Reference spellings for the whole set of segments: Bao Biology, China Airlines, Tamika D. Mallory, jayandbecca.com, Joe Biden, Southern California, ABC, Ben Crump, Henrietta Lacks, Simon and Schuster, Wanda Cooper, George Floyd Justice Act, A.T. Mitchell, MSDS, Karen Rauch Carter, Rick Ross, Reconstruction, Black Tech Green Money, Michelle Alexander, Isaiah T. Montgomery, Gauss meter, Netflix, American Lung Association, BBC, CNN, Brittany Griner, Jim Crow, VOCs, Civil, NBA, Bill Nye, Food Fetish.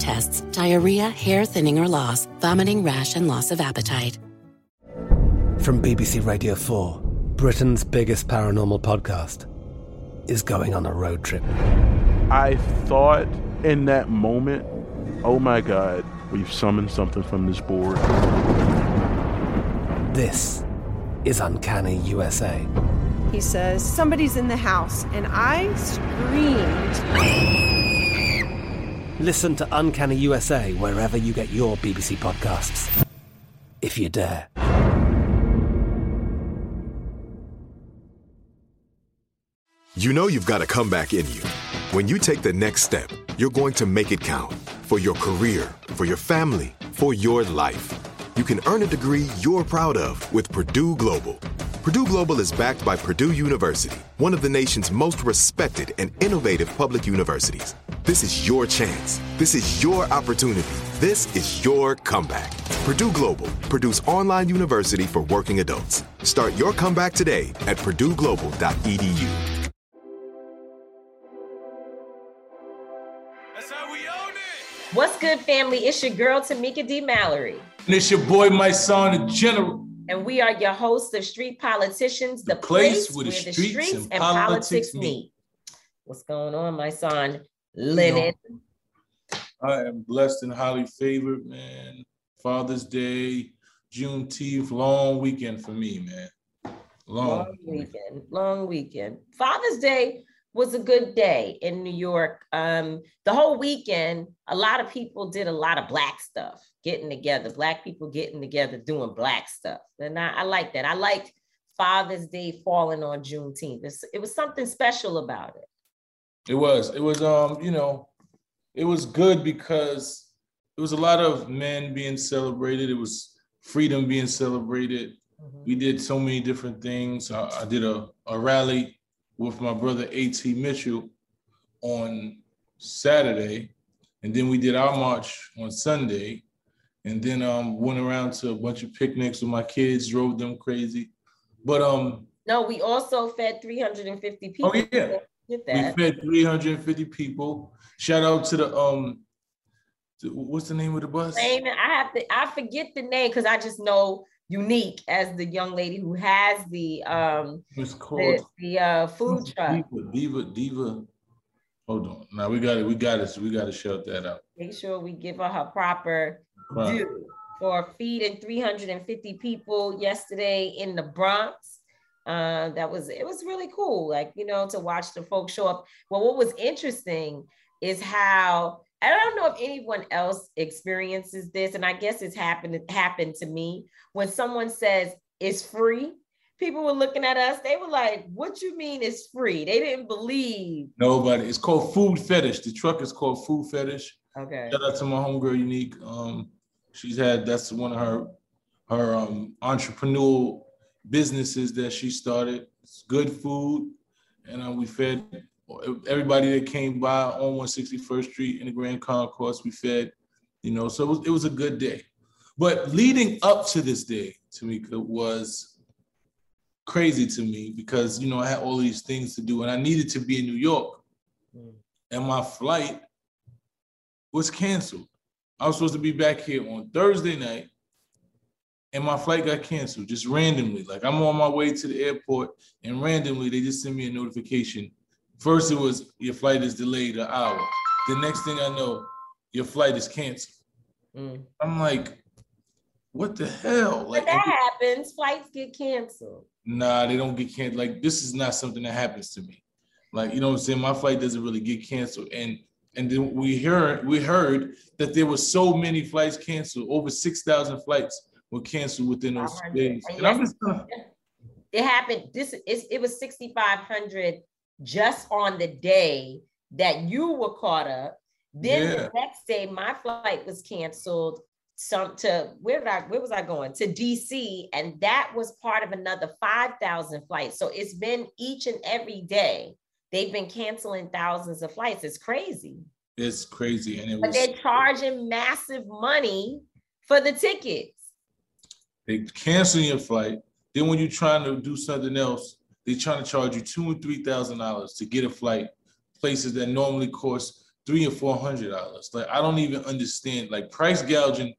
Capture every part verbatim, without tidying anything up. tests, diarrhea, hair thinning or loss, vomiting, rash, and loss of appetite. From B B C Radio four, Britain's biggest paranormal podcast is going on a road trip. I thought in that moment, oh my God, we've summoned something from this board. This is Uncanny U S A. He says, somebody's in the house, and I screamed... Listen to Uncanny U S A wherever you get your B B C podcasts, if you dare. You know you've got a comeback in you. When you take the next step, you're going to make it count. For your career, for your family, for your life. You can earn a degree you're proud of with Purdue Global. Purdue Global is backed by Purdue University, one of the nation's most respected and innovative public universities. This is your chance. This is your opportunity. This is your comeback. Purdue Global, Purdue's online university for working adults. Start your comeback today at purdue global dot e d u. That's how we own it. What's good, family? It's your girl, Tamika D. Mallory. And it's your boy, my son, the General. And we are your hosts of Street Politicians, the, the place, place where the streets, the streets and, and politics meet. What's going on, my son? Lennon. You know, I am blessed and highly favored, man. Father's Day, Juneteenth, long weekend for me, man. Long, long weekend, long weekend. Father's Day was a good day in New York. Um, the whole weekend, a lot of people did a lot of Black stuff, getting together, Black people getting together, doing Black stuff. And I, I like that. I like Father's Day falling on Juneteenth. It's, it was something special about it. It was, it was, um, you know, it was good because it was a lot of men being celebrated. It was freedom being celebrated. Mm-hmm. We did so many different things. I, I did a, a rally with my brother A T Mitchell on Saturday, and then we did our march on Sunday, and then um, went around to a bunch of picnics with my kids, drove them crazy. But um, no, we also fed three hundred fifty people. Oh yeah. We fed three hundred fifty people. Shout out to the um What's the name of the bus? Name, I have to. I forget the name because I just know Unique as the young lady who has the um. It's called the, the uh, food truck. Diva, Diva, Diva. Hold on. Now we got it. We got it. So we got to shout that out. Make sure we give her her proper wow. due for feeding three hundred fifty people yesterday in the Bronx. Uh, that was it. Was really cool. Like you know, to watch the folks show up. Well, what was interesting is how. I don't know if anyone else experiences this, and I guess it's happened, it happened to me. When someone says it's free, people were looking at us. They were like, what you mean it's free? They didn't believe. Nobody. It's called Food Fetish. The truck is called Food Fetish. Okay. Shout out to my homegirl, Unique. Um, she's had, that's one of her, her um, entrepreneurial businesses that she started. It's good food, and uh, we fed everybody that came by on one sixty-first street in the Grand Concourse. We fed, you know, so it was, it was a good day. But leading up to this day, Tamika, was crazy to me because, you know, I had all these things to do and I needed to be in New York. Mm. And my flight was canceled. I was supposed to be back here on Thursday night and my flight got canceled just randomly. Like I'm on my way to the airport and randomly they just sent me a notification. First, it was your flight is delayed an hour. The next thing I know, your flight is canceled. Mm. I'm like, what the hell? Like but that it, happens. Flights get canceled. Nah, they don't get canceled. Like this is not something that happens to me. Like you know what I'm saying? My flight doesn't really get canceled. And and then we heard we heard that there were so many flights canceled. Over six thousand flights were canceled within those days. And yes, I'm just, uh, it happened. This is it was sixty five hundred. Just on the day that you were caught up, then yeah. the next day my flight was canceled. Some to where did I? Where was I going? To D C, and that was part of another five thousand flights. So it's been each and every day they've been canceling thousands of flights. It's crazy. It's crazy, and it but was, they're charging massive money for the tickets. They cancel your flight. Then when you're trying to do something else, they're trying to charge you two and three thousand dollars to get a flight, places that normally cost three or four hundred dollars. Like I don't even understand. Like price gouging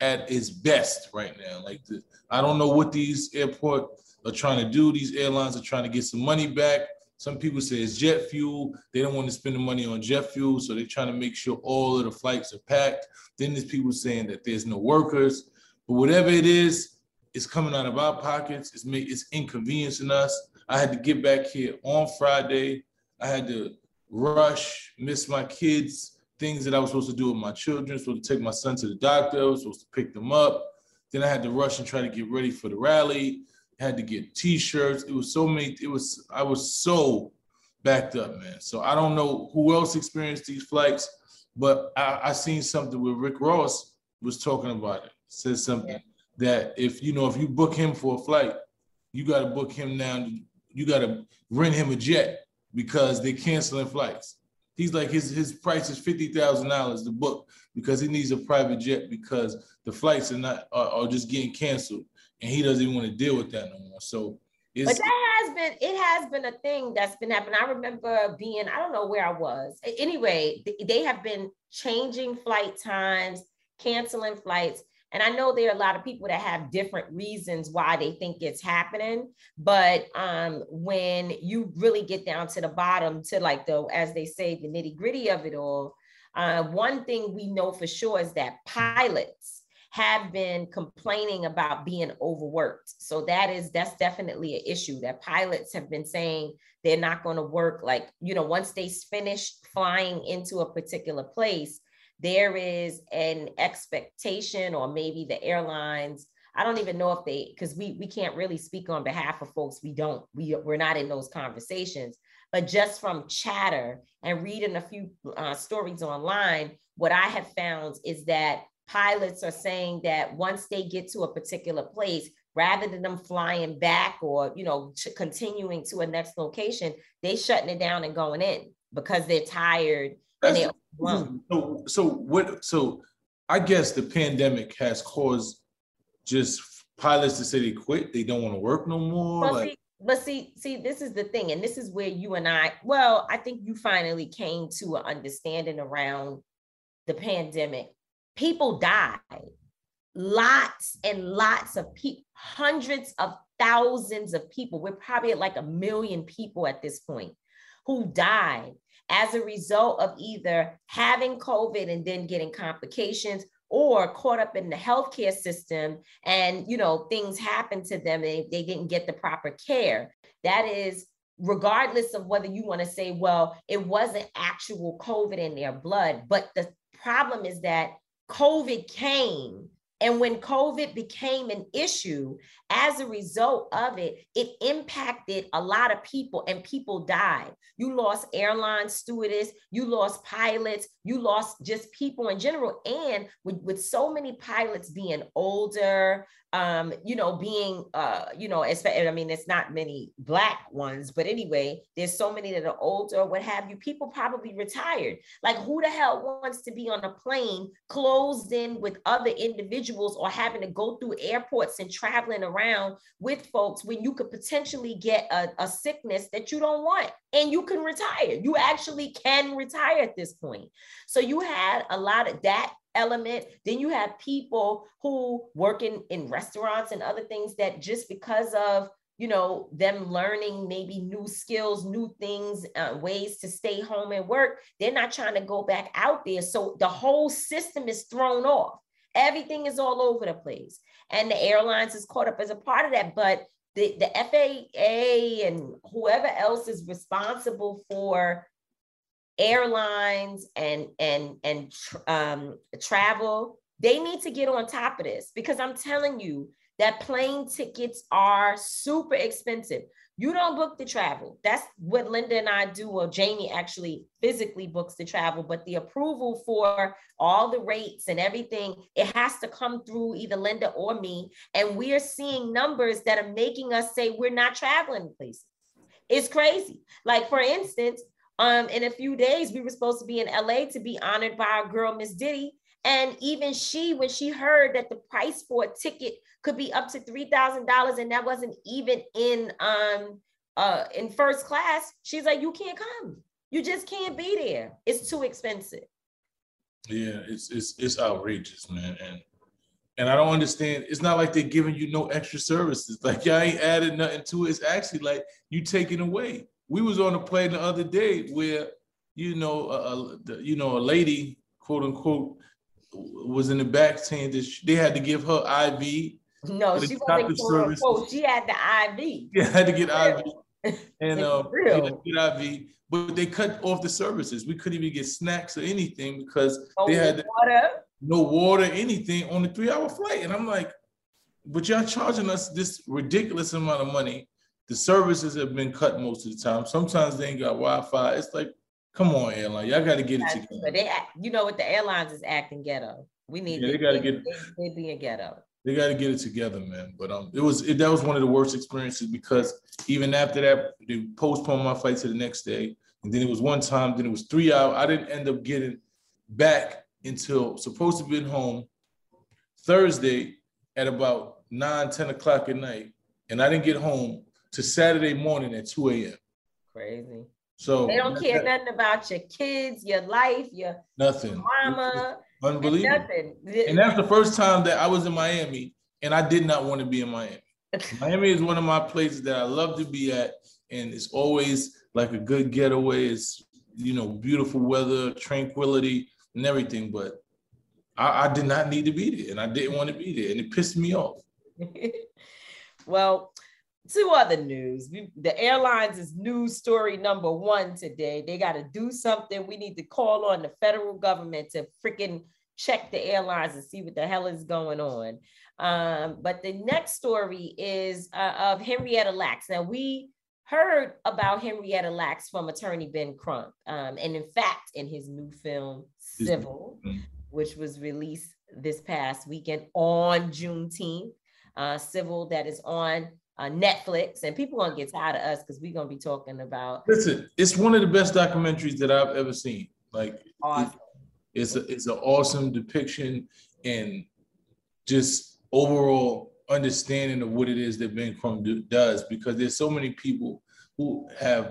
at its best right now. Like the, I don't know what these airports are trying to do. These airlines are trying to get some money back. Some people say it's jet fuel. They don't want to spend the money on jet fuel, so they're trying to make sure all of the flights are packed. Then there's people saying that there's no workers, but whatever it is, it's coming out of our pockets. It's make it's inconveniencing us. I had to get back here on Friday. I had to rush, miss my kids, things that I was supposed to do with my children, supposed to take my son to the doctor, I was supposed to pick them up. Then I had to rush and try to get ready for the rally. I had to get t-shirts. It was so many, it was, I was so backed up, man. So I don't know who else experienced these flights, but I, I seen something where Rick Ross was talking about it. Said something that if, you know, if you book him for a flight, you got to book him now. You got to rent him a jet because they're canceling flights. He's like, his his price is fifty thousand dollars to book because he needs a private jet because the flights are not are, are just getting canceled. And he doesn't even want to deal with that no more. So it's- But that has been, it has been a thing that's been happening. I remember being, I don't know where I was. Anyway, they have been changing flight times, canceling flights. And I know there are a lot of people that have different reasons why they think it's happening, but um, when you really get down to the bottom, to like the, as they say, the nitty gritty of it all, uh, one thing we know for sure is that pilots have been complaining about being overworked. So that is, that's definitely an issue that pilots have been saying they're not going to work. Like, you know, once they finish flying into a particular place, there is an expectation, or maybe the airlines, I don't even know if they, because we we can't really speak on behalf of folks. We don't, we, we're not in those conversations, but just from chatter and reading a few uh, stories online, what I have found is that pilots are saying that once they get to a particular place, rather than them flying back or, you know, ch- continuing to a next location, they shutting it down and going in because they're tired. That's, so, so what? So I guess the pandemic has caused just pilots to say they quit. They don't want to work no more. But, like, see, but see, see, this is the thing, and this is where you and I. Well, I think you finally came to an understanding around the pandemic people died. Lots and lots of people, hundreds of thousands of people. We're probably at like a million people at this point who died as a result of either having COVID and then getting complications, or caught up in the healthcare system and, you know, things happened to them and they, they didn't get the proper care. That is, regardless of whether you want to say, well, it wasn't actual COVID in their blood, but the problem is that COVID came. And when COVID became an issue, as a result of it, it impacted a lot of people and people died. You lost airline stewardess, you lost pilots, you lost just people in general. And with, with so many pilots being older, um, you know, being, uh, you know, I mean, it's not many Black ones, but anyway, there's so many that are older, what have you, people probably retired. Like, who the hell wants to be on a plane closed in with other individuals, or having to go through airports and traveling around with folks when you could potentially get a, a sickness that you don't want, and you can retire. You actually can retire at this point. So you had a lot of that element. Then you have people who work in, in restaurants and other things that just because of, you know, them learning maybe new skills, new things, uh, ways to stay home and work, they're not trying to go back out there. So the whole system is thrown off. Everything is all over the place. And the airlines is caught up as a part of that. But the, the F A A and whoever else is responsible for airlines and, and, and um, travel, they need to get on top of this, because I'm telling you that plane tickets are super expensive. You don't book the travel. That's what Linda and I do. Well, Jamie actually physically books the travel, but the approval for all the rates and everything, it has to come through either Linda or me. And we are seeing numbers that are making us say we're not traveling places. It's crazy. Like, for instance, um, in a few days, we were supposed to be in L A to be honored by our girl, Miss Diddy. And even she, when she heard that the price for a ticket could be up to three thousand dollars, and that wasn't even in um uh in first class, she's like, you can't come. You just can't be there. It's too expensive. Yeah, it's it's it's outrageous, man. And and I don't understand. It's not like they're giving you no extra services. Like, y'all ain't added nothing to it. It's actually like you taking away. We was on a plane the other day where, you know, a, a, you know, a lady, quote unquote, was in the back saying that she, they had to give her I V. No, she wasn't quote unquote. She had the I V. Yeah, had to get I V. And um, get I V, but they cut off the services. We couldn't even get snacks or anything because no they had water. no water, anything on the three-hour flight. And I'm like, but y'all charging us this ridiculous amount of money. The services have been cut most of the time. Sometimes they ain't got Wi-Fi. It's like, come on, airline. Y'all got to get it together. They, you know what? The airlines is acting ghetto. We need. Yeah, they got to get. They being ghetto. They got to get it together, man. But um, it was it, that was one of the worst experiences, because even after that, they postponed my flight to the next day, and then it was one time. Then it was three hours. I didn't end up getting back until supposed to be home Thursday at about nine, ten o'clock at night, and I didn't get home to Saturday morning at two a m. Crazy. So they don't care that. nothing about your kids, your life, your nothing. mama. Unbelievable. Nothing. And that's the first time that I was in Miami, and I did not want to be in Miami. Miami is one of my places that I love to be at, and it's always like a good getaway. It's, you know, beautiful weather, tranquility, and everything. But I, I did not need to be there, and I didn't want to be there, and it pissed me off. Well, two other news. We, the airlines is news story number one today. They got to do something. We need to call on the federal government to freaking check the airlines and see what the hell is going on. Um, but the next story is uh, of Henrietta Lacks. Now, we heard about Henrietta Lacks from attorney Ben Crump. Um, and in fact, in his new film, Civil, which was released this past weekend on Juneteenth, uh, Civil, that is on Uh, Netflix, and people gonna get tired of us because we're gonna be talking about. Listen, it's one of the best documentaries that I've ever seen. Like, awesome. it's a, it's an awesome depiction and just overall understanding of what it is that Ben Crump do, does, because there's so many people who have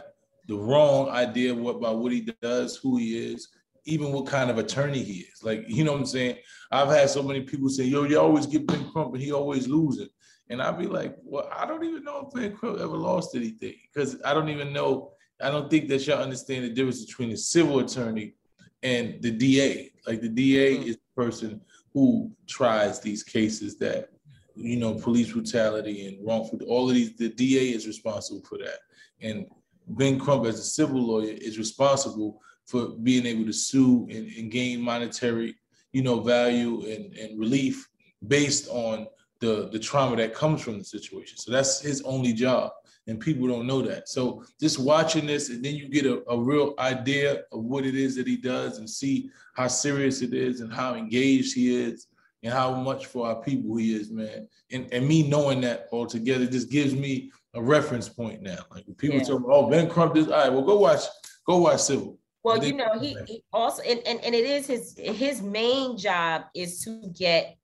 the wrong idea what about what he does, who he is, even what kind of attorney he is. Like, you know what I'm saying? I've had so many people say, yo, you always get Ben Crump and he always loses. And I'd be like, well, I don't even know if Ben Crump ever lost anything, because I don't even know. I don't think that y'all understand the difference between a civil attorney and the D A. Like, the D A is the person who tries these cases that, you know, police brutality and wrongful, all of these, the D A is responsible for that. And Ben Crump, as a civil lawyer, is responsible for being able to sue and, and gain monetary, you know, value and, and relief based on the, the trauma that comes from the situation. So that's his only job, and people don't know that. So just watching this, and then you get a, a real idea of what it is that he does and see how serious it is and how engaged he is and how much for our people he is, man. And, and me knowing that altogether just gives me a reference point now. Like, when people yeah. tell me, oh, Ben Crump did, all right, well, go watch, go watch Civil. Well, they, you know, he, he also, and, and, and it is his, his main job is to get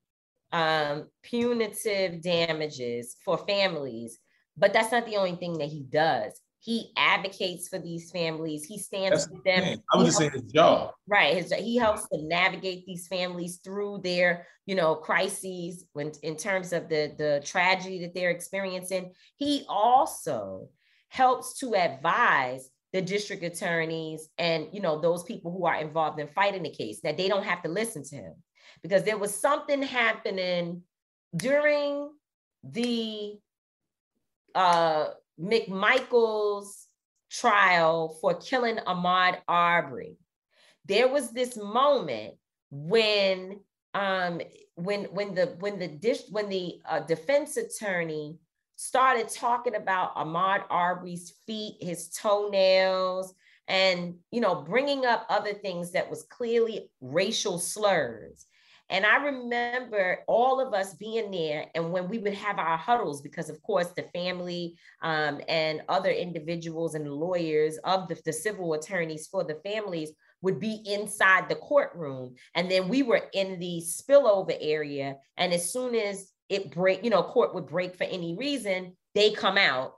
um, punitive damages for families, but that's not the only thing that he does. He advocates for these families. He stands that's with them. Man, I would just say his job. Right. His, he helps to navigate these families through their, you know, crises when in terms of the, the tragedy that they're experiencing. He also helps to advise the district attorneys and, you know, those people who are involved in fighting the case, that they don't have to listen to him, because there was something happening during the uh, McMichael's trial for killing Ahmaud Arbery. There was this moment when, um, when, when the when the dish, when the uh, defense attorney started talking about Ahmaud Arbery's feet, his toenails, and, you know, bringing up other things that was clearly racial slurs. And I remember all of us being there, and when we would have our huddles, because of course the family um, and other individuals and lawyers of the, the civil attorneys for the families would be inside the courtroom. And then we were in the spillover area. And as soon as it break, you know, court would break for any reason, they come out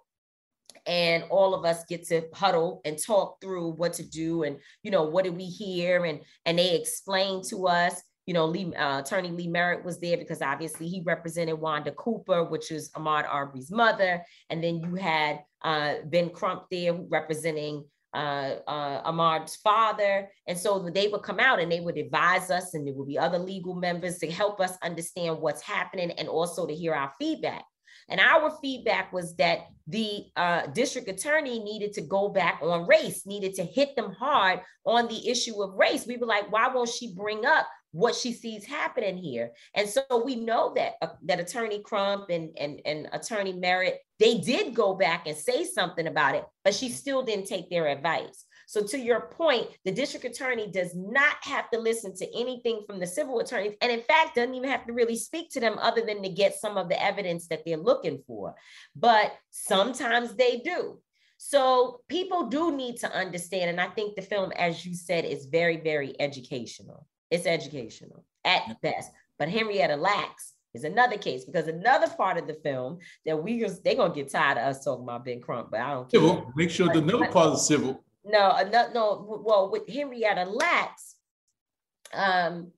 and all of us get to huddle and talk through what to do. And, you know, what did we hear? And, and they explained to us. You know, Lee, uh, attorney Lee Merritt was there, because obviously he represented Wanda Cooper, which is Ahmaud Arbery's mother. And then you had uh, Ben Crump there representing uh, uh, Ahmaud's father. And so they would come out and they would advise us, and there would be other legal members to help us understand what's happening and also to hear our feedback. And our feedback was that the uh, district attorney needed to go back on race, needed to hit them hard on the issue of race. We were like, why won't she bring up what she sees happening here? And so we know that uh, that attorney Crump and, and, and attorney Merritt, they did go back and say something about it, but she still didn't take their advice. So to your point, the district attorney does not have to listen to anything from the civil attorneys, and in fact, doesn't even have to really speak to them other than to get some of the evidence that they're looking for. But sometimes they do. So people do need to understand, and I think the film, as you said, is very, very educational. It's educational at best. But Henrietta Lacks is another case, because another part of the film that we just, they're going to get tired of us talking about Ben Crump, but I don't care. Yeah, well, make sure the another part is Civil. No, no, no. Well, with Henrietta Lacks, um,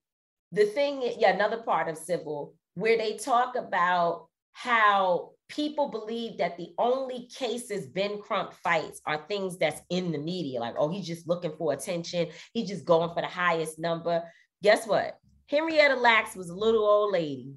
the thing, yeah, another part of Civil, where they talk about how people believe that the only cases Ben Crump fights are things that's in the media. Like, oh, he's just looking for attention. He's just going for the highest number. Guess what? Henrietta Lacks was a little old lady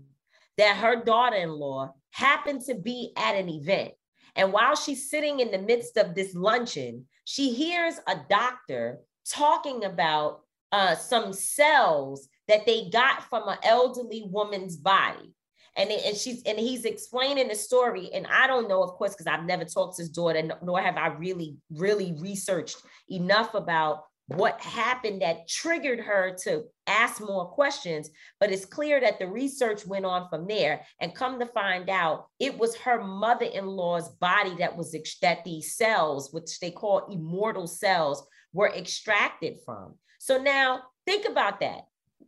that her daughter-in-law happened to be at an event. And while she's sitting in the midst of this luncheon, she hears a doctor talking about uh, some cells that they got from an elderly woman's body. And, it, and, she's, and he's explaining the story. And I don't know, of course, because I've never talked to his daughter, nor have I really, really researched enough about what happened that triggered her to ask more questions. But it's clear that the research went on from there, and come to find out, it was her mother-in-law's body that was ex- that these cells, which they call immortal cells, were extracted from. So now think about that.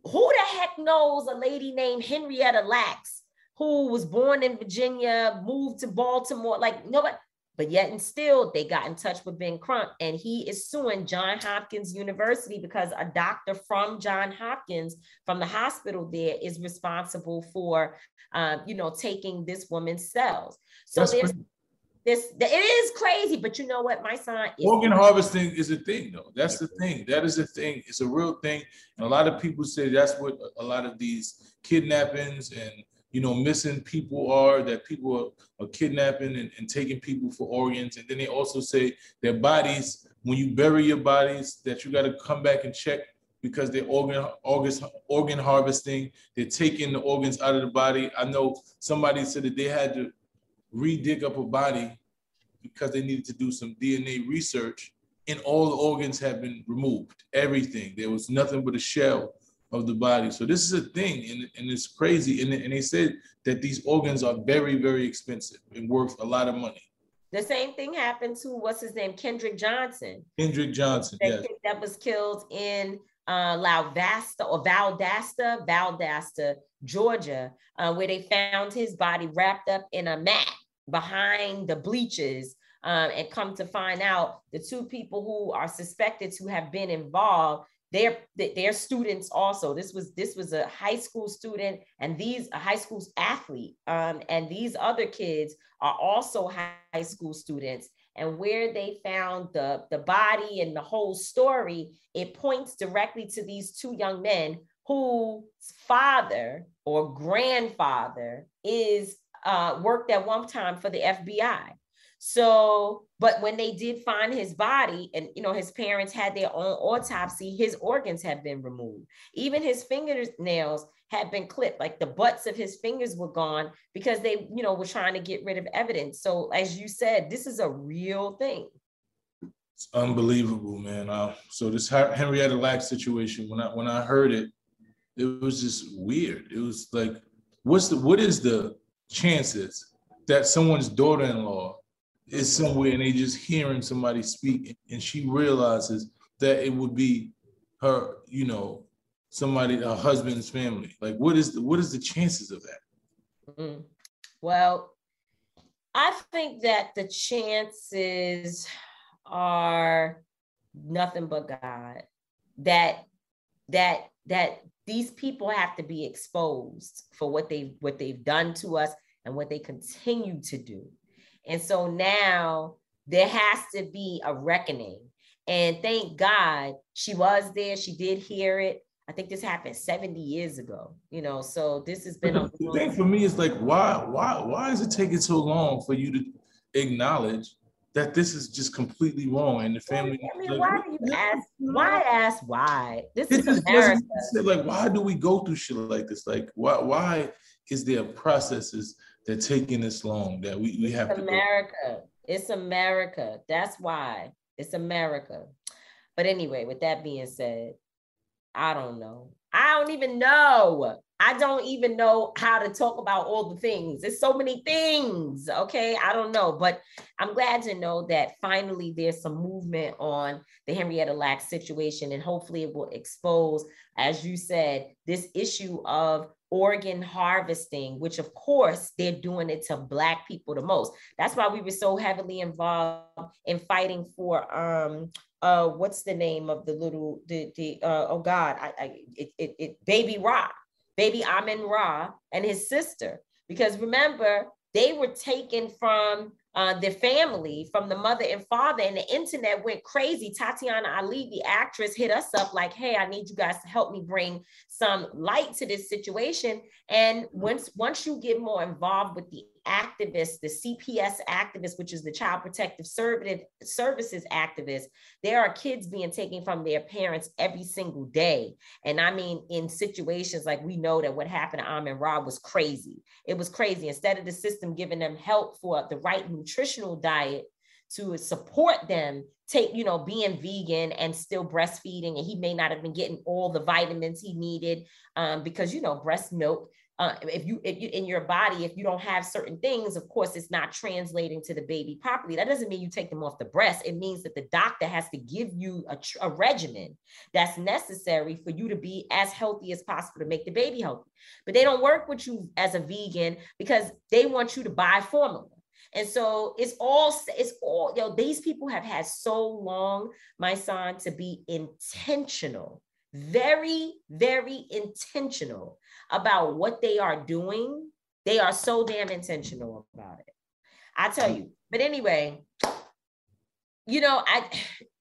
Who the heck knows a lady named Henrietta Lacks, who was born in Virginia, moved to Baltimore? Like, nobody. But yet and still, they got in touch with Ben Crump, and he is suing Johns Hopkins University because a doctor from Johns Hopkins, from the hospital there, is responsible for, uh, you know, taking this woman's cells. So That's there's this, it is crazy, but you know what, my son is- organ harvesting is a thing though. That's the thing, that is a thing. It's a real thing. And a lot of people say that's what a lot of these kidnappings and, you know, missing people are, that people are, are kidnapping and, and taking people for organs. And then they also say their bodies, when you bury your bodies, that you got to come back and check because they're organ, organ, organ harvesting. They're taking the organs out of the body. I know somebody said that they had to re-dig up a body because they needed to do some D N A research, and all the organs have been removed, everything. There was nothing but a shell of the body. So this is a thing, and, and it's crazy. And, and they said that these organs are very, very expensive and worth a lot of money. The same thing happened to, what's his name, Kendrick Johnson. Kendrick Johnson, that, yes. That was killed in uh, Valdosta or Valdosta, Valdosta, Georgia, uh, where they found his body wrapped up in a mat behind the bleachers. Um, and come to find out, the two people who are suspected to have been involved, They're, they're students also. This was this was a high school student, and these a high school athlete, um, and these other kids are also high school students. And where they found the, the body and the whole story, it points directly to these two young men whose father or grandfather is uh, worked at one time for the F B I. So, but when they did find his body, and, you know, his parents had their own autopsy, his organs had been removed. Even his fingernails had been clipped, like the butts of his fingers were gone because they, you know, were trying to get rid of evidence. So as you said, this is a real thing. It's unbelievable, man. Uh, so this Henrietta Lacks situation, when I, when I heard it, it was just weird. It was like, what's the, what is the chances that someone's daughter-in-law is somewhere and they just hearing somebody speak, and she realizes that it would be her, you know, somebody, her husband's family. Like, what is the, what is the chances of that? Mm-hmm. Well, I think that the chances are nothing but God. That that that these people have to be exposed for what they what they've done to us and what they continue to do. And so now there has to be a reckoning. And thank God she was there. She did hear it. I think this happened seventy years ago, you know, so this has been a the thing for me is like, why, why, why is it taking so long for you to acknowledge that this is just completely wrong? And the family, I mean, like, why do you ask? Why ask why? This is America. Like, why do we go through shit like this? Like, why, why is there processes They're taking this long that we, we have to America. It's America. That's why it's America. But anyway, with that being said, I don't know. I don't even know. I don't even know how to talk about all the things. There's so many things. Okay. I don't know. But I'm glad to know that finally there's some movement on the Henrietta Lacks situation. And hopefully it will expose, as you said, this issue of organ harvesting, which of course they're doing it to Black people the most. That's why we were so heavily involved in fighting for um uh what's the name of the little the the uh oh god I, I it, it it baby Ra baby Amin Ra and his sister, because remember they were taken from uh their family, from the mother and father, and the internet went crazy. Tatiana Ali, the actress, hit us up like, hey, I need you guys to help me bring some light to this situation. And once once you get more involved with the activists, the C P S activists, which is the Child Protective Services activists, there are kids being taken from their parents every single day. And I mean, in situations like we know that what happened to Amin Ra was crazy. It was crazy. Instead of the system giving them help for the right nutritional diet to support them, take, you know, being vegan and still breastfeeding, and he may not have been getting all the vitamins he needed um, because, you know, breast milk, Uh, if you, if you in your body, if you don't have certain things, of course, it's not translating to the baby properly. That doesn't mean you take them off the breast. It means that the doctor has to give you a, a regimen that's necessary for you to be as healthy as possible to make the baby healthy. But they don't work with you as a vegan because they want you to buy formula. And so it's all, it's all, you know, these people have had so long, my son, to be intentional, very, very intentional about what they are doing. They are so damn intentional about it. I tell you, but anyway, you know, I,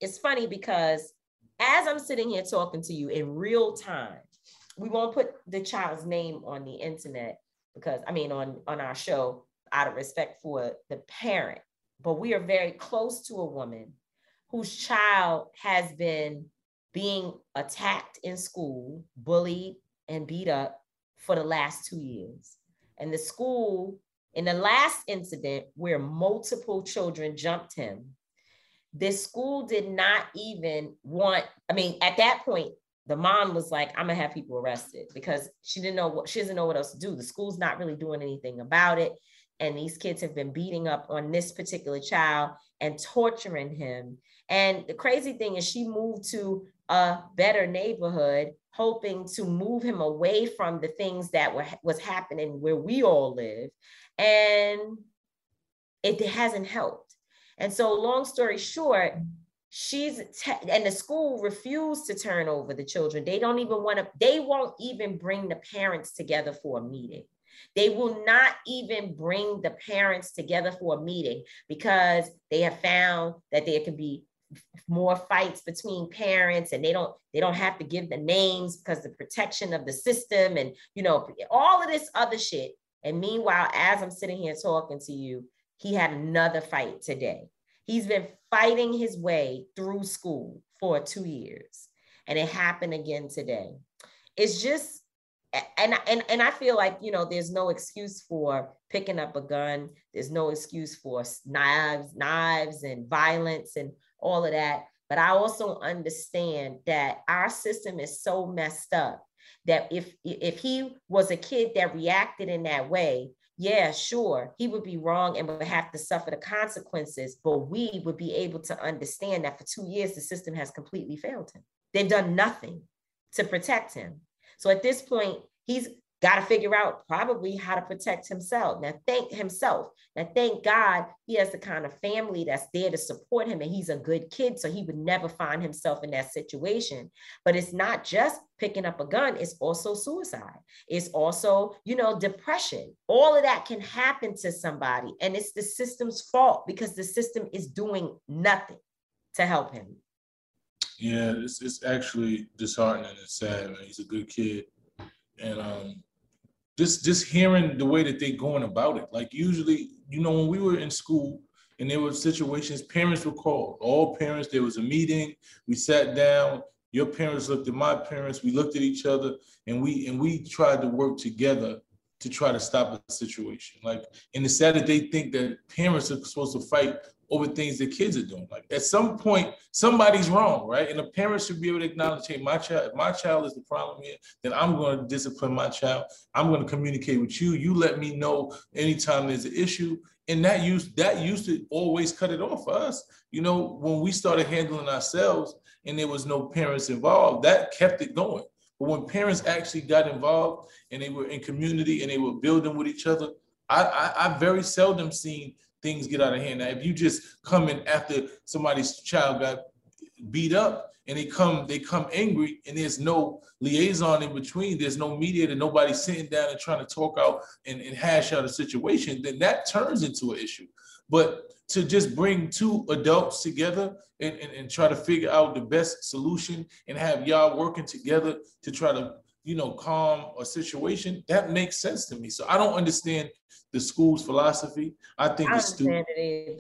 it's funny because as I'm sitting here talking to you in real time, we won't put the child's name on the internet because, I mean, on, on our show, out of respect for the parent, but we are very close to a woman whose child has been being attacked in school, bullied and beat up for the last two years. And the school, in the last incident where multiple children jumped him, this school did not even want, I mean, at that point, the mom was like, I'm gonna have people arrested because she didn't know what, she doesn't know what else to do. The school's not really doing anything about it. And these kids have been beating up on this particular child and torturing him. And the crazy thing is she moved to a better neighborhood, hoping to move him away from the things that were was happening where we all live. And it hasn't helped. And so long story short, she's, te- and the school refused to turn over the children. They don't even want to, they won't even bring the parents together for a meeting. They will not even bring the parents together for a meeting because they have found that there can be more fights between parents and they don't, they don't have to give the names because the protection of the system and, you know, all of this other shit. And meanwhile, as I'm sitting here talking to you, he had another fight today. He's been fighting his way through school for two years and it happened again today. It's just, And, and, and I feel like, you know, there's no excuse for picking up a gun. There's no excuse for knives, knives and violence and all of that. But I also understand that our system is so messed up that if, if he was a kid that reacted in that way, yeah, sure, he would be wrong and would have to suffer the consequences. But we would be able to understand that for two years, the system has completely failed him. They've done nothing to protect him. So at this point, he's got to figure out probably how to protect himself. Now, thank himself. Now, thank God he has the kind of family that's there to support him and he's a good kid. So he would never find himself in that situation. But it's not just picking up a gun. It's also suicide. It's also, you know, depression. All of that can happen to somebody. And it's the system's fault because the system is doing nothing to help him. Yeah, it's it's actually disheartening and sad, man. He's a good kid. And um, just just hearing the way that they're going about it. Like usually, you know, when we were in school and there were situations, parents were called. All parents, there was a meeting. We sat down. Your parents looked at my parents. We looked at each other and we and we tried to work together to try to stop a situation. Like, and it's sad that they think that parents are supposed to fight over things that kids are doing. Like at some point, somebody's wrong, right? And the parents should be able to acknowledge, hey, my child, if my child is the problem here, then I'm going to discipline my child. I'm going to communicate with you. You let me know anytime there's an issue. And that used, that used to always cut it off for us. You know, when we started handling ourselves and there was no parents involved, that kept it going. But when parents actually got involved and they were in community and they were building with each other, I, I, I very seldom seen things get out of hand. Now, if you just come in after somebody's child got beat up and they come, they come angry and there's no liaison in between, there's no mediator, nobody's sitting down and trying to talk out and, and hash out a situation, then that turns into an issue. But to just bring two adults together and, and, and try to figure out the best solution and have y'all working together to try to, you know, calm a situation, that makes sense to me. So I don't understand the school's philosophy. I think I it's stupid. It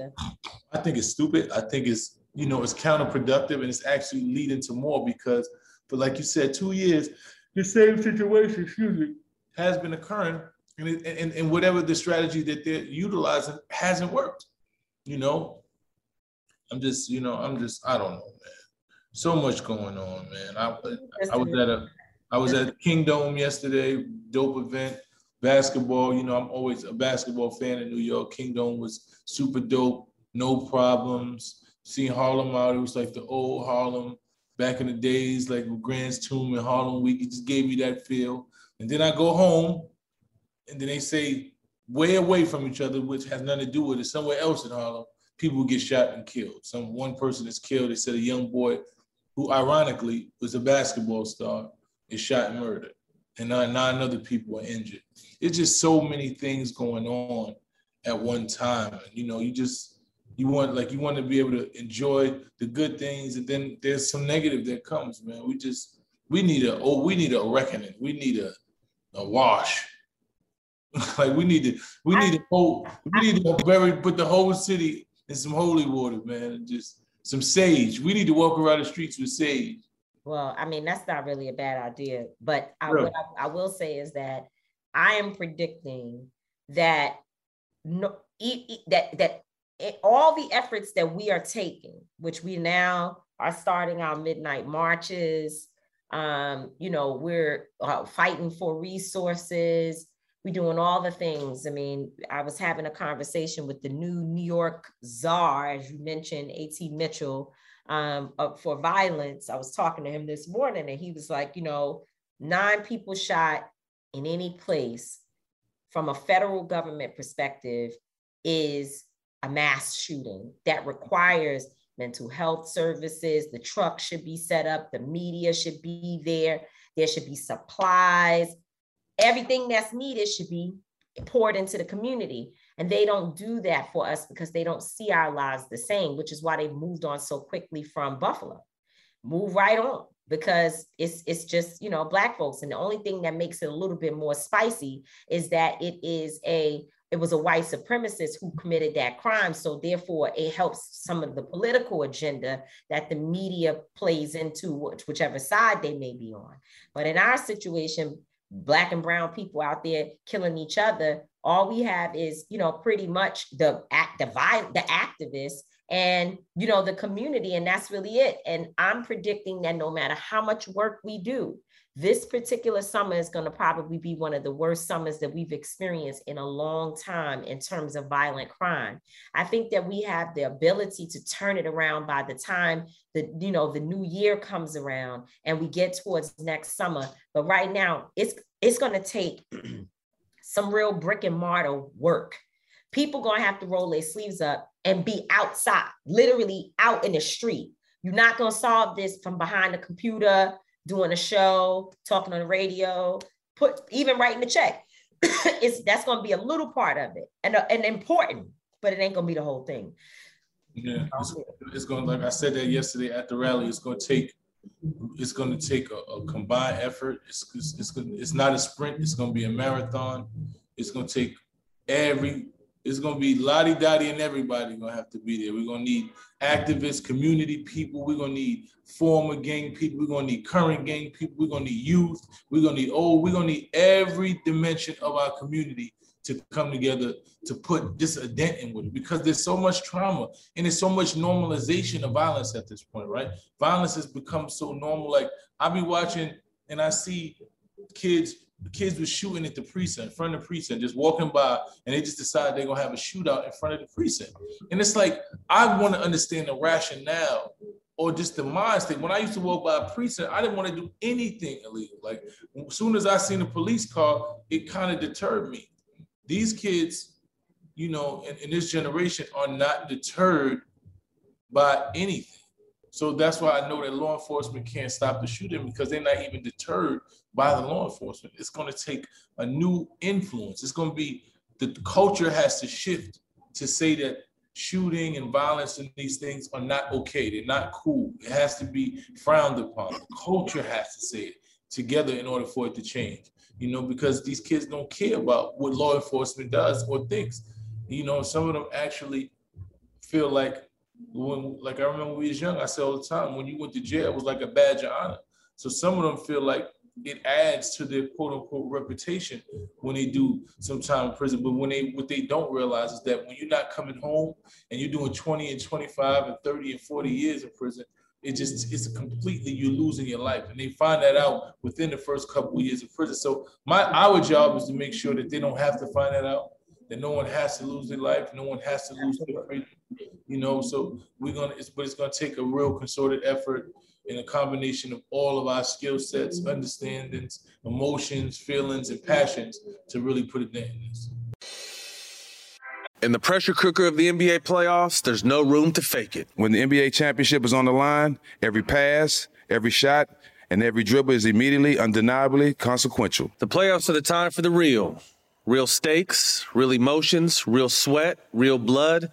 I think it's stupid. I think it's, you know, it's counterproductive and it's actually leading to more because, but like you said, two years, the same situation, excuse me, has been occurring and, it, and, and whatever the strategy that they're utilizing hasn't worked. You know, I'm just, you know, I'm just, I don't know, man. So much going on, man. I, I was at a, I was at Kingdome yesterday, dope event, basketball. You know, I'm always a basketball fan in New York. Kingdome was super dope, no problems. Seeing Harlem out, it was like the old Harlem back in the days, like Grand's Tomb and Harlem Week. It just gave me that feel. And then I go home, and then they say, way away from each other, which has nothing to do with it. Somewhere else in Harlem, people get shot and killed. Some one person is killed. They said a young boy who ironically was a basketball star is shot and murdered, and nine, nine other people are injured. It's just so many things going on at one time. And, you know, you just, you want, like, you want to be able to enjoy the good things, and then there's some negative that comes, man. We just, we need a, oh, we need a reckoning. We need a, a wash. Like, we need to, we need to, whole, we need to bury, put the whole city in some holy water, man, and just some sage. We need to walk around the streets with sage. Well, I mean, that's not really a bad idea, but I, really? what I, I will say is that I am predicting that no, e, e, that that it, all the efforts that we are taking, which we now are starting our midnight marches, um, you know, we're uh, fighting for resources. We're doing all the things. I mean, I was having a conversation with the new New York czar, as you mentioned, A T Mitchell, um, up for violence. I was talking to him this morning, and he was like, you know, nine people shot in any place from a federal government perspective is a mass shooting that requires mental health services. The truck should be set up. The media should be there. There should be supplies. Everything that's needed should be poured into the community. And they don't do that for us because they don't see our lives the same, which is why they moved on so quickly from Buffalo. Move right on, because it's it's just, you know, Black folks. And the only thing that makes it a little bit more spicy is that it is a, it was a white supremacist who committed that crime. So therefore it helps some of the political agenda that the media plays into, which, whichever side they may be on. But in our situation, Black and brown people out there killing each other, all we have is, you know, pretty much the act, the, the activists and, you know, the community, and that's really it. And I'm predicting that no matter how much work we do, this particular summer is going to probably be one of the worst summers that we've experienced in a long time in terms of violent crime. I think that we have the ability to turn it around by the time the, you know, the new year comes around and we get towards next summer. But right now, it's it's going to take some real brick and mortar work. People going to have to roll their sleeves up and be outside, literally out in the street. You're not going to solve this from behind a computer, doing a show, talking on the radio, put even writing a check. It's that's going to be a little part of it, and and important, but it ain't going to be the whole thing. Yeah, it's, it's going, like I said that yesterday at the rally. It's going to take, it's going to take a, a combined effort. It's it's it's, gonna, it's not a sprint. It's going to be a marathon. It's going to take every. It's going to be Lottie Dottie and everybody going to have to be there. We're going to need activists, community people. We're going to need former gang people. We're going to need current gang people. We're going to need youth. We're going to need old. We're going to need every dimension of our community to come together to put just a dent in with it, because there's so much trauma and there's so much normalization of violence at this point, right? Violence has become so normal. Like, I be watching and I see kids The kids were shooting at the precinct, in front of the precinct, just walking by, and they just decided they're gonna have a shootout in front of the precinct. And it's like, I want to understand the rationale or just the mindset. When I used to walk by a precinct, I didn't want to do anything illegal. Like, as soon as I seen a police car, it kind of deterred me. These kids, you know, in, in this generation are not deterred by anything. So that's why I know that law enforcement can't stop the shooting, because they're not even deterred by the law enforcement. It's going to take a new influence. It's going to be, the culture has to shift to say that shooting and violence and these things are not okay. They're not cool. It has to be frowned upon. The culture has to say it together in order for it to change, you know, because these kids don't care about what law enforcement does or thinks. You know, some of them actually feel like, When, like I remember when we was young, I said all the time, when you went to jail, it was like a badge of honor. So some of them feel like it adds to their quote unquote reputation when they do some time in prison. But when they, what they don't realize is that when you're not coming home and you're doing twenty and twenty-five and thirty and forty years in prison, it just, it's completely, you're losing your life. And they find that out within the first couple of years of prison. So my, our job is to make sure that they don't have to find that out, that no one has to lose their life, no one has to lose their freedom, you know. So we're gonna, it's, but it's gonna take a real concerted effort and a combination of all of our skill sets, understandings, emotions, feelings, and passions to really put a dent in this. In the pressure cooker of the N B A playoffs, there's no room to fake it. When the N B A championship is on the line, every pass, every shot, and every dribble is immediately, undeniably consequential. The playoffs are the time for the real. Real stakes, real emotions, real sweat, real blood,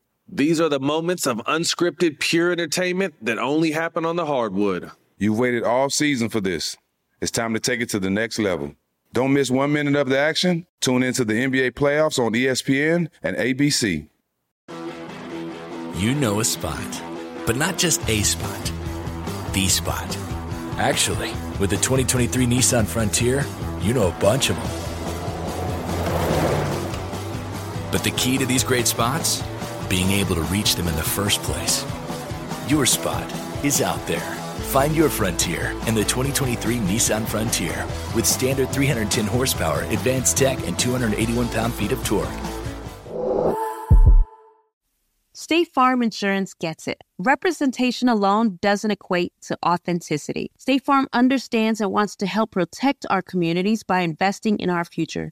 These are the moments of unscripted, pure entertainment that only happen on the hardwood. You've waited all season for this. It's time to take it to the next level. Don't miss one minute of the action. Tune into the N B A playoffs on E S P N and A B C. You know a spot, but not just a spot, the spot. Actually, with the twenty twenty-three Nissan Frontier, you know a bunch of them. But the key to these great spots? Being able to reach them in the first place. Your spot is out there. Find your frontier in the twenty twenty-three Nissan Frontier with standard three hundred ten horsepower, advanced tech, and two hundred eighty-one pound-feet of torque. State Farm Insurance gets it. Representation alone doesn't equate to authenticity. State Farm understands and wants to help protect our communities by investing in our future.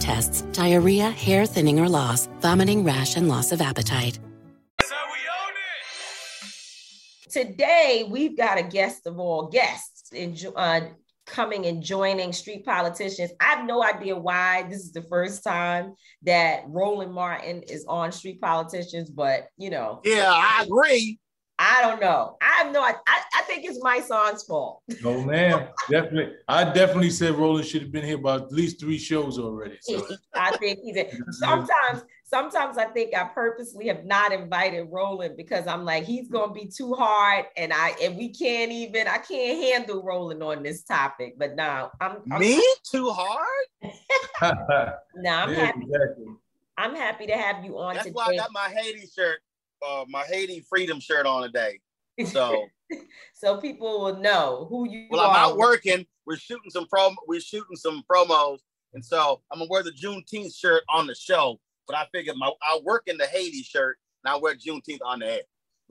tests, diarrhea, hair thinning or loss, vomiting, rash, and loss of appetite. Today, we've got a guest of all guests in, uh, coming and joining Street Politicians. I have no idea why this is the first time that Roland Martin is on Street Politicians, but, you know. Yeah, I agree. I don't know. I have no idea. I, I think it's my song's fault. Oh, man. Definitely. I definitely said Roland should have been here about at least three shows already. So. I think he's it. Sometimes, sometimes I think I purposely have not invited Roland because I'm like, he's going to be too hard. And I and we can't even, I can't handle Roland on this topic. But no, I'm. I'm Me? Too hard? No, I'm yeah, happy. Exactly. I'm happy to have you on That's today. That's why I got my Haiti shirt. Uh, my Haiti freedom shirt on today, so so people will know who you well, are. Well, I'm out working. We're shooting some promo. We're shooting some promos, and so I'm gonna wear the Juneteenth shirt on the show. But I figured my I work in the Haiti shirt, and I wear Juneteenth on the air.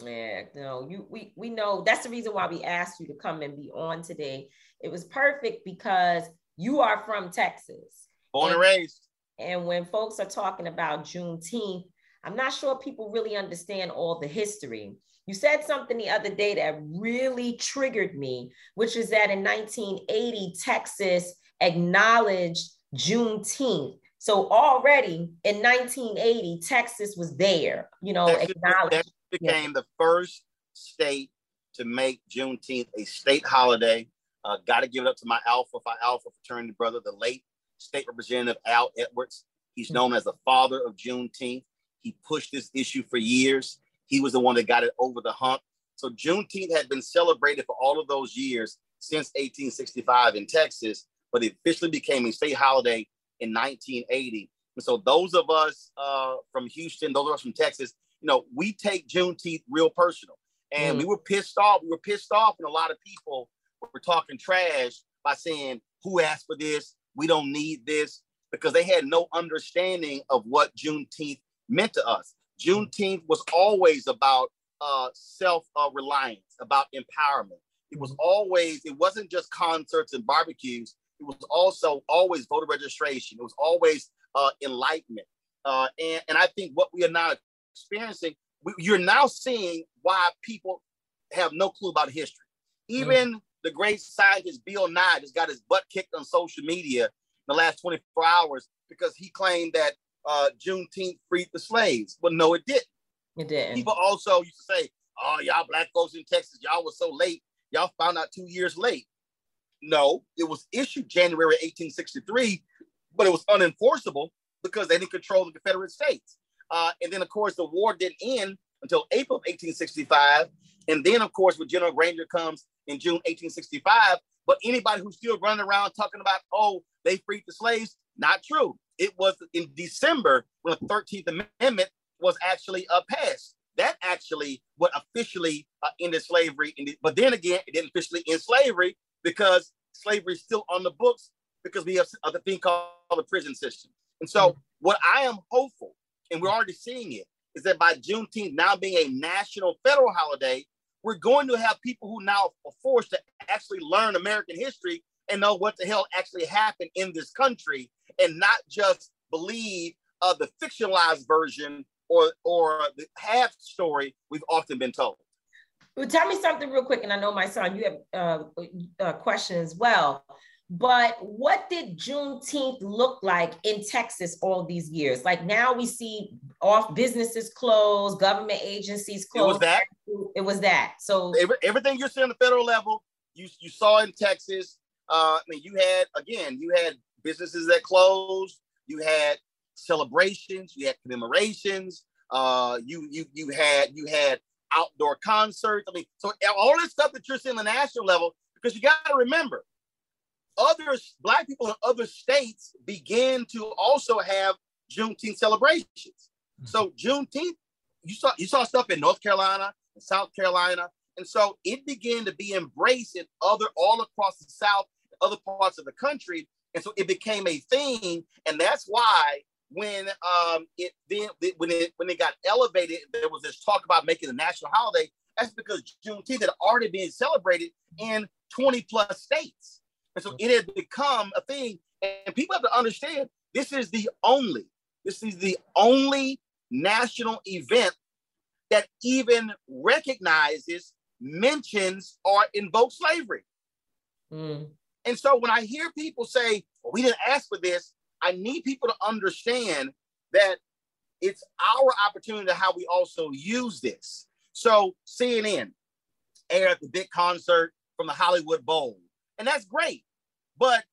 Yeah, no, you we we know that's the reason why we asked you to come and be on today. It was perfect because you are from Texas. Born and raised. And when folks are talking about Juneteenth, I'm not sure people really understand all the history. You said something the other day that really triggered me, which is that in nineteen eighty, Texas acknowledged Juneteenth. So already in nineteen eighty, Texas was there, you know, Texas, acknowledged. Texas became yeah. the first state to make Juneteenth a state holiday. Uh, Got to give it up to my alpha, my alpha fraternity brother, the late State Representative Al Edwards. He's known as the father of Juneteenth. He pushed this issue for years. He was the one that got it over the hump. So Juneteenth had been celebrated for all of those years since eighteen sixty-five in Texas, but it officially became a state holiday in nineteen eighty. And so those of us uh, from Houston, those of us from Texas, you know, we take Juneteenth real personal. And mm. we were pissed off. We were pissed off when a lot of people were talking trash by saying, who asked for this? We don't need this, because they had no understanding of what Juneteenth meant to us. Juneteenth was always about uh, self-reliance, uh, about empowerment. It was always, it wasn't just concerts and barbecues. It was also always voter registration. It was always uh, enlightenment. Uh, and, and I think what we are now experiencing, we, you're now seeing why people have no clue about history. Even mm. the great scientist Bill Nye just got his butt kicked on social media in the last twenty-four hours because he claimed that uh, Juneteenth freed the slaves. Well, no, it didn't. It didn't. People also used to say, oh, y'all black folks in Texas, y'all was so late. Y'all found out two years late. No, it was issued January eighteen sixty-three, but it was unenforceable because they didn't control the Confederate states. Uh, and then, of course, the war didn't end until April of eighteen sixty-five. And then, of course, when General Granger comes in June eighteen sixty-five, but anybody who's still running around talking about, oh, they freed the slaves, not true. It was in December when the thirteenth Amendment was actually uh, passed. That actually what officially uh, ended slavery. But then again, it didn't officially end slavery because slavery is still on the books because we have a thing called the prison system. And so what I am hopeful, and we're already seeing it, is that by Juneteenth now being a national federal holiday, we're going to have people who now are forced to actually learn American history and know what the hell actually happened in this country and not just believe uh, the fictionalized version or or the half story we've often been told. Well, tell me something real quick, and I know my son, you have uh, a question as well, but what did Juneteenth look like in Texas all these years? Like now we see off businesses closed, government agencies closed. It was that. It was that. So Every, everything you're seeing on the federal level, you, you saw in Texas. Uh, I mean, you had, again, you had businesses that closed, you had celebrations, you had commemorations, uh, you you you had you had outdoor concerts. I mean, so all this stuff that you're seeing on the national level, because you got to remember, other black people in other states began to also have Juneteenth celebrations. Mm-hmm. So Juneteenth, you saw you saw stuff in North Carolina and South Carolina, and so it began to be embraced in other all across the South, other parts of the country, and so it became a thing, and that's why. When um, it then when it when it got elevated, there was this talk about making a national holiday. That's because Juneteenth had already been celebrated in twenty plus states, and so it had become a thing. And people have to understand this is the only this is the only national event that even recognizes, mentions, or invokes slavery. Mm. And so when I hear people say, well, "We didn't ask for this," I need people to understand that it's our opportunity to how we also use this. So C N N aired the big concert from the Hollywood Bowl, and that's great. But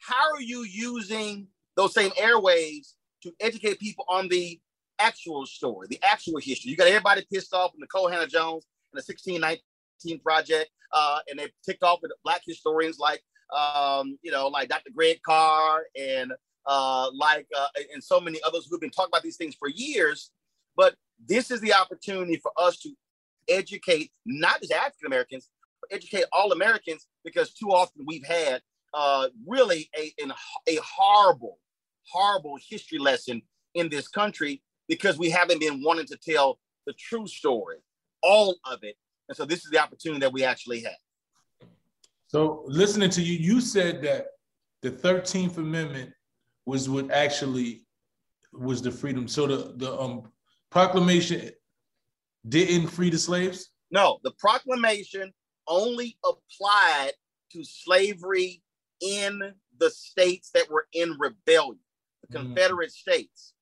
how are you using those same airwaves to educate people on the actual story, the actual history? You got everybody pissed off with Nicole Hannah-Jones and the sixteen nineteen Project, uh, and they ticked off with black historians like, um, you know, like Doctor Greg Carr and Uh, like uh, and so many others who've been talking about these things for years, but this is the opportunity for us to educate not just African Americans, but educate all Americans, because too often we've had uh, really a an, a horrible, horrible history lesson in this country because we haven't been wanting to tell the true story. all of it. And so this is the opportunity that we actually have. So listening to you, you said that the thirteenth Amendment was what actually was the freedom. So the, the um, proclamation didn't free the slaves? No, the proclamation only applied to slavery in the states that were in rebellion, the Confederate mm. states.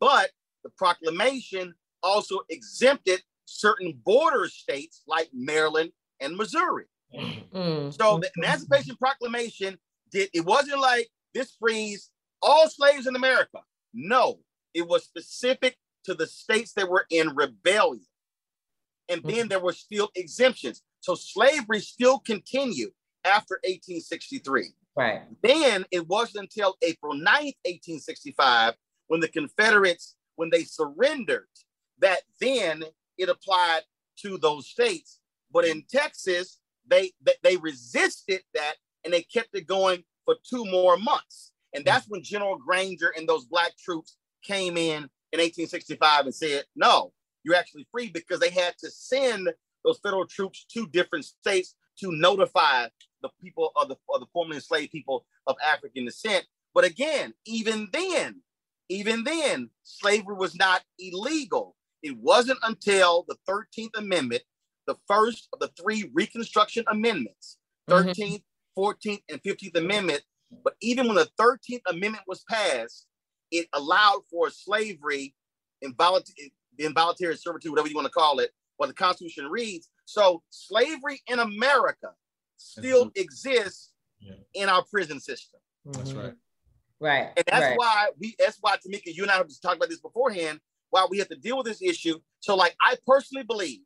But the proclamation also exempted certain border states like Maryland and Missouri. Mm. So the Emancipation Proclamation did, it wasn't like this frees all slaves in America. No, it was specific to the states that were in rebellion. And then there were still exemptions. So slavery still continued after eighteen sixty-three. Right. Then it wasn't until April ninth, eighteen sixty-five, when the Confederates, when they surrendered, that then it applied to those states. But in Texas, they, they, they resisted that and they kept it going for two more months. And that's when General Granger and those black troops came in in eighteen sixty-five and said, no, you're actually free, because they had to send those federal troops to different states to notify the people of the, of the formerly enslaved people of African descent. But again, even then, even then, slavery was not illegal. It wasn't until the thirteenth Amendment, the first of the three Reconstruction amendments, thirteenth, mm-hmm. fourteenth, and fifteenth Amendment. But even when the thirteenth Amendment was passed, it allowed for slavery, involuntary, involuntary servitude, whatever you want to call it, what the Constitution reads. So slavery in America still mm-hmm. exists yeah. in our prison system. That's right. Right. And that's right. why we, that's why, Tamika, you and I have talked about this beforehand, why we have to deal with this issue. So like, I personally believe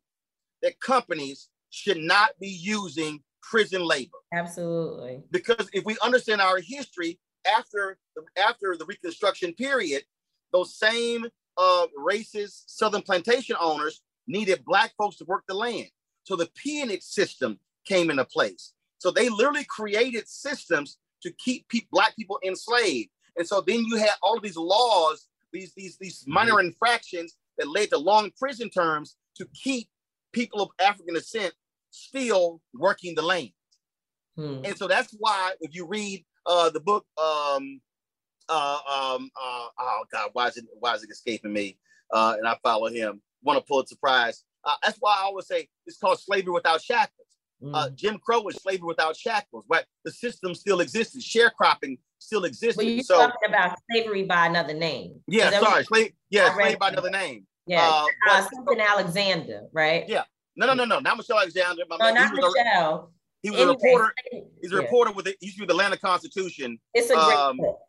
that companies should not be using prison labor. Absolutely. Because if we understand our history, after the, after the Reconstruction period, those same uh, racist Southern plantation owners needed black folks to work the land. So the peonage system came into place. So they literally created systems to keep pe black people enslaved. And so then you had all of these laws, these, these, these minor infractions that led to long prison terms to keep people of African descent still working the land. Hmm. And so that's why if you read uh, the book, um, uh, um, uh, oh God, why is it, why is it escaping me? Uh, and I follow him, won a Pulitzer Prize. Uh, that's why I always say it's called slavery without shackles. Uh, Jim Crow was slavery without shackles, but the system still existed. Sharecropping still existed. Well, you're so, talking about slavery by another name. Yeah, sorry. Sla yeah, slavery by another name. Yeah, uh, uh, something uh, Alexander, right? Yeah. No, no, no, no. Not Michelle Alexander. My no, man, not he was Michelle. A, he was anyway, a reporter. He's a yeah. reporter with the, he used to be the Atlanta Constitution. It's a great um, book.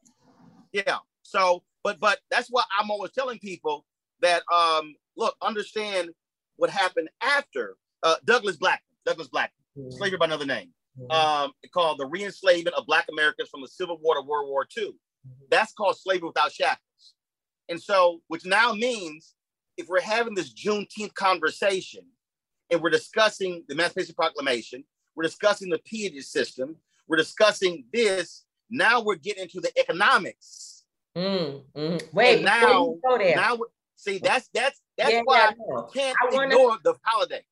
Yeah. So, but but that's why I'm always telling people that, um, look, understand what happened after uh, Douglas Blackmun. Douglas Blackmun. Slavery by another name, um, called the re-enslavement of Black Americans from the Civil War to World War Two. That's called slavery without shackles. And so, which now means if we're having this Juneteenth conversation and we're discussing the Emancipation Proclamation, we're discussing the peonage system, we're discussing this, now we're getting into the economics. Mm, mm. Wait, and now, go there. now see, that's, that's, that's yeah, why yeah, you can't I wanna... ignore the holiday.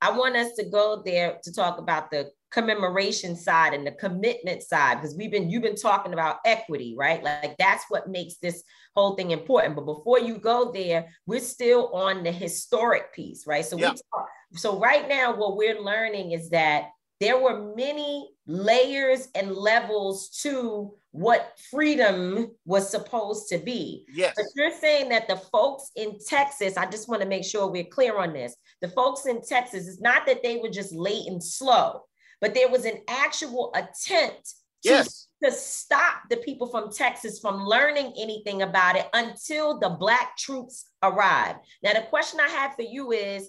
I want us to go there to talk about the commemoration side and the commitment side, because we've been, you've been talking about equity, right? Like that's what makes this whole thing important. But before you go there, we're still on the historic piece, right? So, yeah. we talk, so right now what we're learning is that there were many layers and levels to what freedom was supposed to be. Yes. But you're saying that the folks in Texas, I just want to make sure we're clear on this. The folks in Texas, it's not that they were just late and slow, but there was an actual attempt to, yes. to stop the people from Texas from learning anything about it until the black troops arrived. Now, the question I have for you is,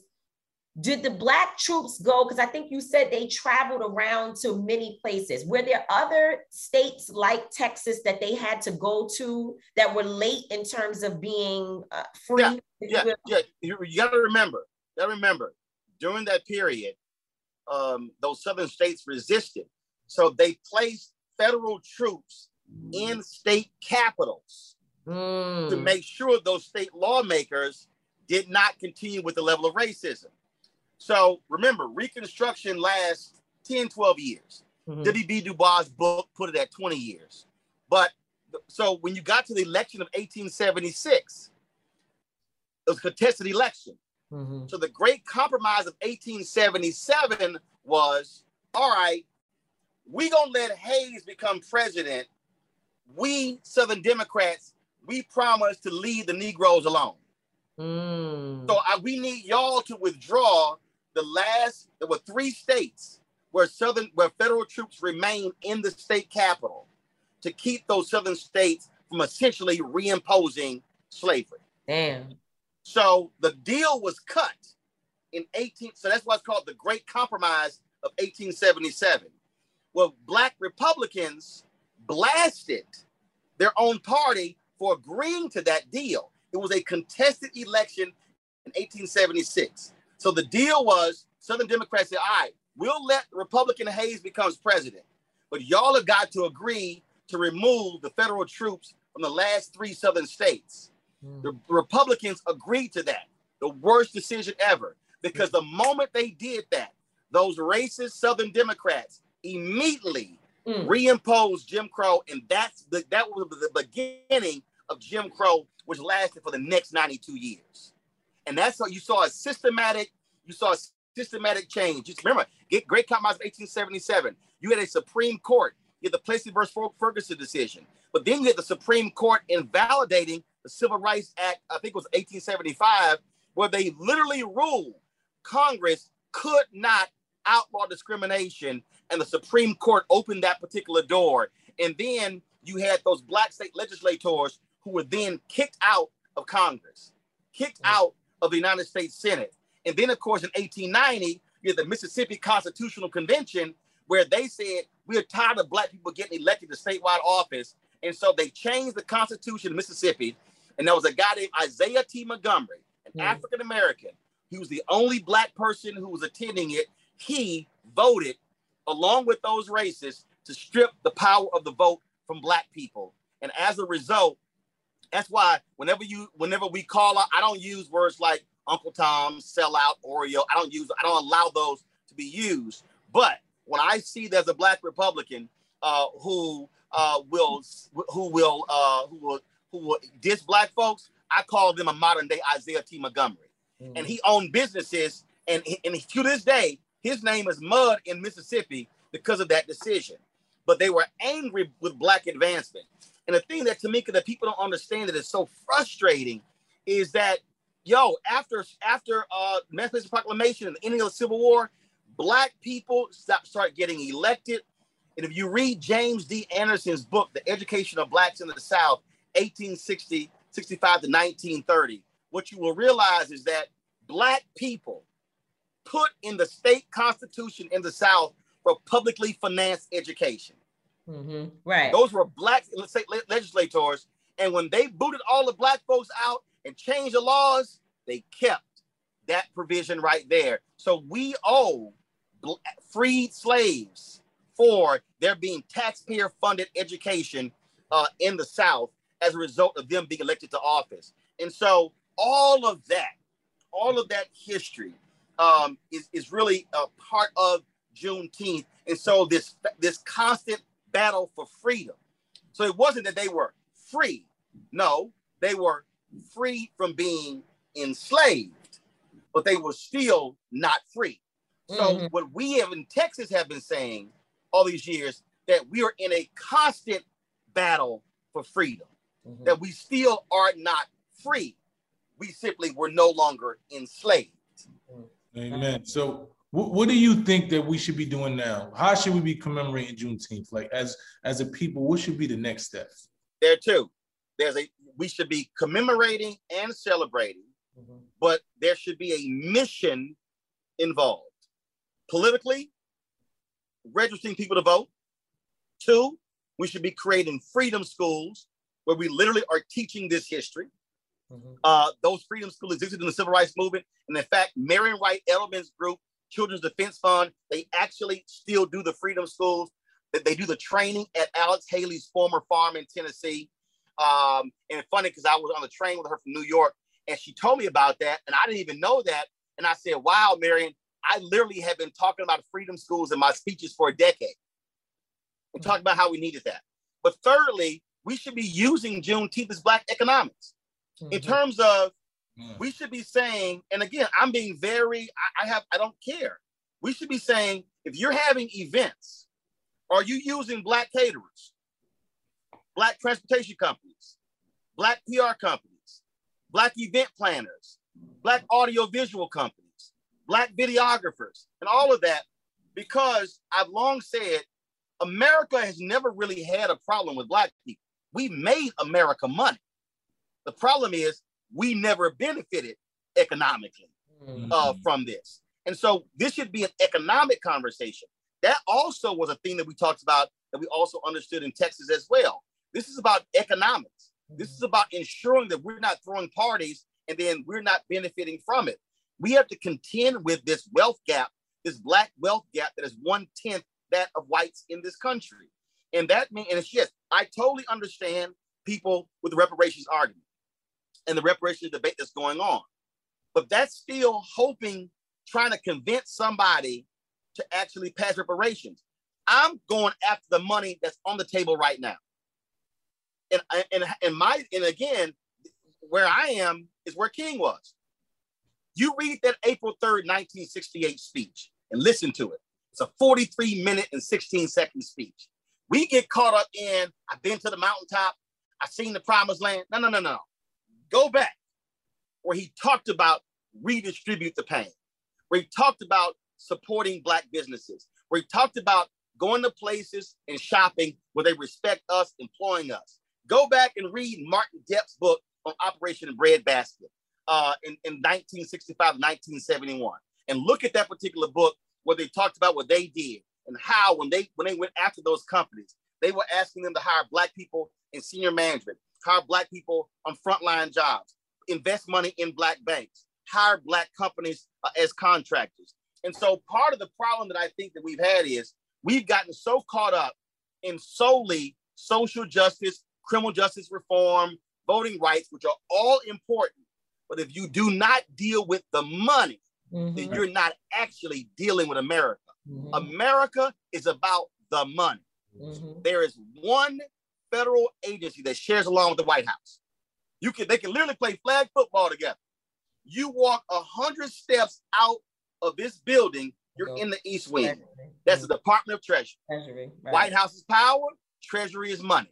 did the black troops go? Because I think you said they traveled around to many places. Were there other states like Texas that they had to go to that were late in terms of being uh, free? Yeah, yeah, you, yeah. You, you got to remember. You got to remember. During that period, um, those southern states resisted, so they placed federal troops in state capitals mm. to make sure those state lawmakers did not continue with the level of racism. So remember, Reconstruction lasts ten, twelve years. Mm-hmm. W B Du Bois' book put it at twenty years. But so when you got to the election of eighteen seventy-six, it was a contested election. Mm-hmm. So the Great Compromise of eighteen seventy-seven was, all right, we gonna let Hayes become president. We Southern Democrats, we promise to leave the Negroes alone. Mm. So I, we need y'all to withdraw the last, there were three states where Southern, where federal troops remained in the state capital to keep those Southern states from essentially reimposing slavery. Damn. So the deal was cut in eighteen, so that's why it's called the Great Compromise of eighteen seventy-seven. Well, Black Republicans blasted their own party for agreeing to that deal. It was a contested election in eighteen seventy-six. So the deal was Southern Democrats said, all right, we'll let Republican Hayes becomes president, but y'all have got to agree to remove the federal troops from the last three Southern states. Mm. The Republicans agreed to that, the worst decision ever, because the moment they did that, those racist Southern Democrats immediately mm. reimposed Jim Crow, and that's the, that was the beginning of Jim Crow, which lasted for the next ninety-two years. And that's how you saw a systematic, you saw a systematic change. Just remember, get Great Compromise of eighteen seventy-seven. You had a Supreme Court, you had the Plessy versus Ferguson decision, but then you had the Supreme Court invalidating the Civil Rights Act, I think it was eighteen seventy-five, where they literally ruled Congress could not outlaw discrimination, and the Supreme Court opened that particular door. And then you had those Black state legislators who were then kicked out of Congress, kicked out of the United States Senate. And then, of course, in eighteen ninety, you had the Mississippi Constitutional Convention, where they said, we are tired of Black people getting elected to statewide office. And so they changed the Constitution in Mississippi. And there was a guy named Isaiah T. Montgomery, an mm. African-American. He was the only Black person who was attending it. He voted, along with those racists, to strip the power of the vote from Black people. And as a result, that's why whenever you, whenever we call out, I don't use words like Uncle Tom, sellout, Oreo. I don't use, I don't allow those to be used. But when I see there's a Black Republican uh, who uh, will, who will, uh, who will, who will diss Black folks, I call them a modern day Isaiah T. Montgomery. Mm. And he owned businesses, and and to this day, his name is Mud in Mississippi because of that decision. But they were angry with Black advancement. And the thing that, Tamika, that people don't understand that is so frustrating is that, yo, after after uh, Emancipation Proclamation and the ending of the Civil War, Black people stop, start getting elected. And if you read James D. Anderson's book, The Education of Blacks in the South, eighteen sixty, sixty-five to nineteen thirty, what you will realize is that Black people put in the state constitution in the South for publicly financed education. Mm-hmm. Right. Those were Black state legislators. And when they booted all the Black folks out and changed the laws, they kept that provision right there. So we owe freed slaves for there being taxpayer funded education uh, in the South as a result of them being elected to office. And so all of that, all of that history Um, is, is really a part of Juneteenth. And so this, this constant battle for freedom. So it wasn't that they were free. No, they were free from being enslaved, but they were still not free. So mm-hmm. what we have in Texas have been saying all these years, that we are in a constant battle for freedom, mm-hmm. that we still are not free. We simply were no longer enslaved. Amen. So what, what do you think that we should be doing now? How should we be commemorating Juneteenth? Like as, as a people, what should be the next steps? There too. There's a, we should be commemorating and celebrating, mm-hmm. but there should be a mission involved. Politically, registering people to vote. Two, we should be creating freedom schools where we literally are teaching this history. Mm-hmm. Uh, those freedom schools existed in the Civil Rights Movement. And in fact, Marion Wright Edelman's group, Children's Defense Fund, they actually still do the freedom schools. They do the training at Alex Haley's former farm in Tennessee. Um, and it's funny because I was on the train with her from New York and she told me about that. And I didn't even know that. And I said, wow, Marion, I literally have been talking about freedom schools in my speeches for a decade. I'm talking about how we needed that. But thirdly, we should be using Juneteenth as Black economics. Mm-hmm. In terms of, yeah. we should be saying, and again, I'm being very, I, I have, I don't care. We should be saying, if you're having events, are you using Black caterers, Black transportation companies, Black P R companies, Black event planners, Black audiovisual companies, Black videographers, and all of that? Because I've long said, America has never really had a problem with Black people. We made America money. The problem is we never benefited economically mm. uh, from this. And so this should be an economic conversation. That also was a thing that we talked about that we also understood in Texas as well. This is about economics. This is about ensuring that we're not throwing parties and then we're not benefiting from it. We have to contend with this wealth gap, this Black wealth gap that is one-tenth that of whites in this country. And that means, and it's yes, I totally understand people with the reparations argument and the reparations debate that's going on. But that's still hoping, trying to convince somebody to actually pass reparations. I'm going after the money that's on the table right now. And, and, and, my, and again, where I am is where King was. You read that April third, nineteen sixty-eight speech and listen to it. It's a forty-three minute and sixteen second speech. We get caught up in, I've been to the mountaintop, I've seen the promised land. No, no, no, no. Go back where he talked about redistribute the pain, where he talked about supporting Black businesses, where he talked about going to places and shopping where they respect us, employing us. Go back and read Martin Depp's book on Operation Breadbasket uh, in, in nineteen sixty-five, nineteen seventy-one. And look at that particular book where they talked about what they did and how when they when they went after those companies, they were asking them to hire Black people in senior management, hire Black people on frontline jobs, invest money in Black banks, hire Black companies uh, as contractors. And so part of the problem that I think that we've had is we've gotten so caught up in solely social justice, criminal justice reform, voting rights, which are all important. But if you do not deal with the money, mm-hmm. then you're not actually dealing with America. Mm-hmm. America is about the money. Mm-hmm. There is one federal agency that shares along with the White House. You can, they can literally play flag football together. You walk one hundred steps out of this building, you're in the East Wing. Treasury. That's mm-hmm. the Department of Treasury. Treasury, right. White House is power, Treasury is money.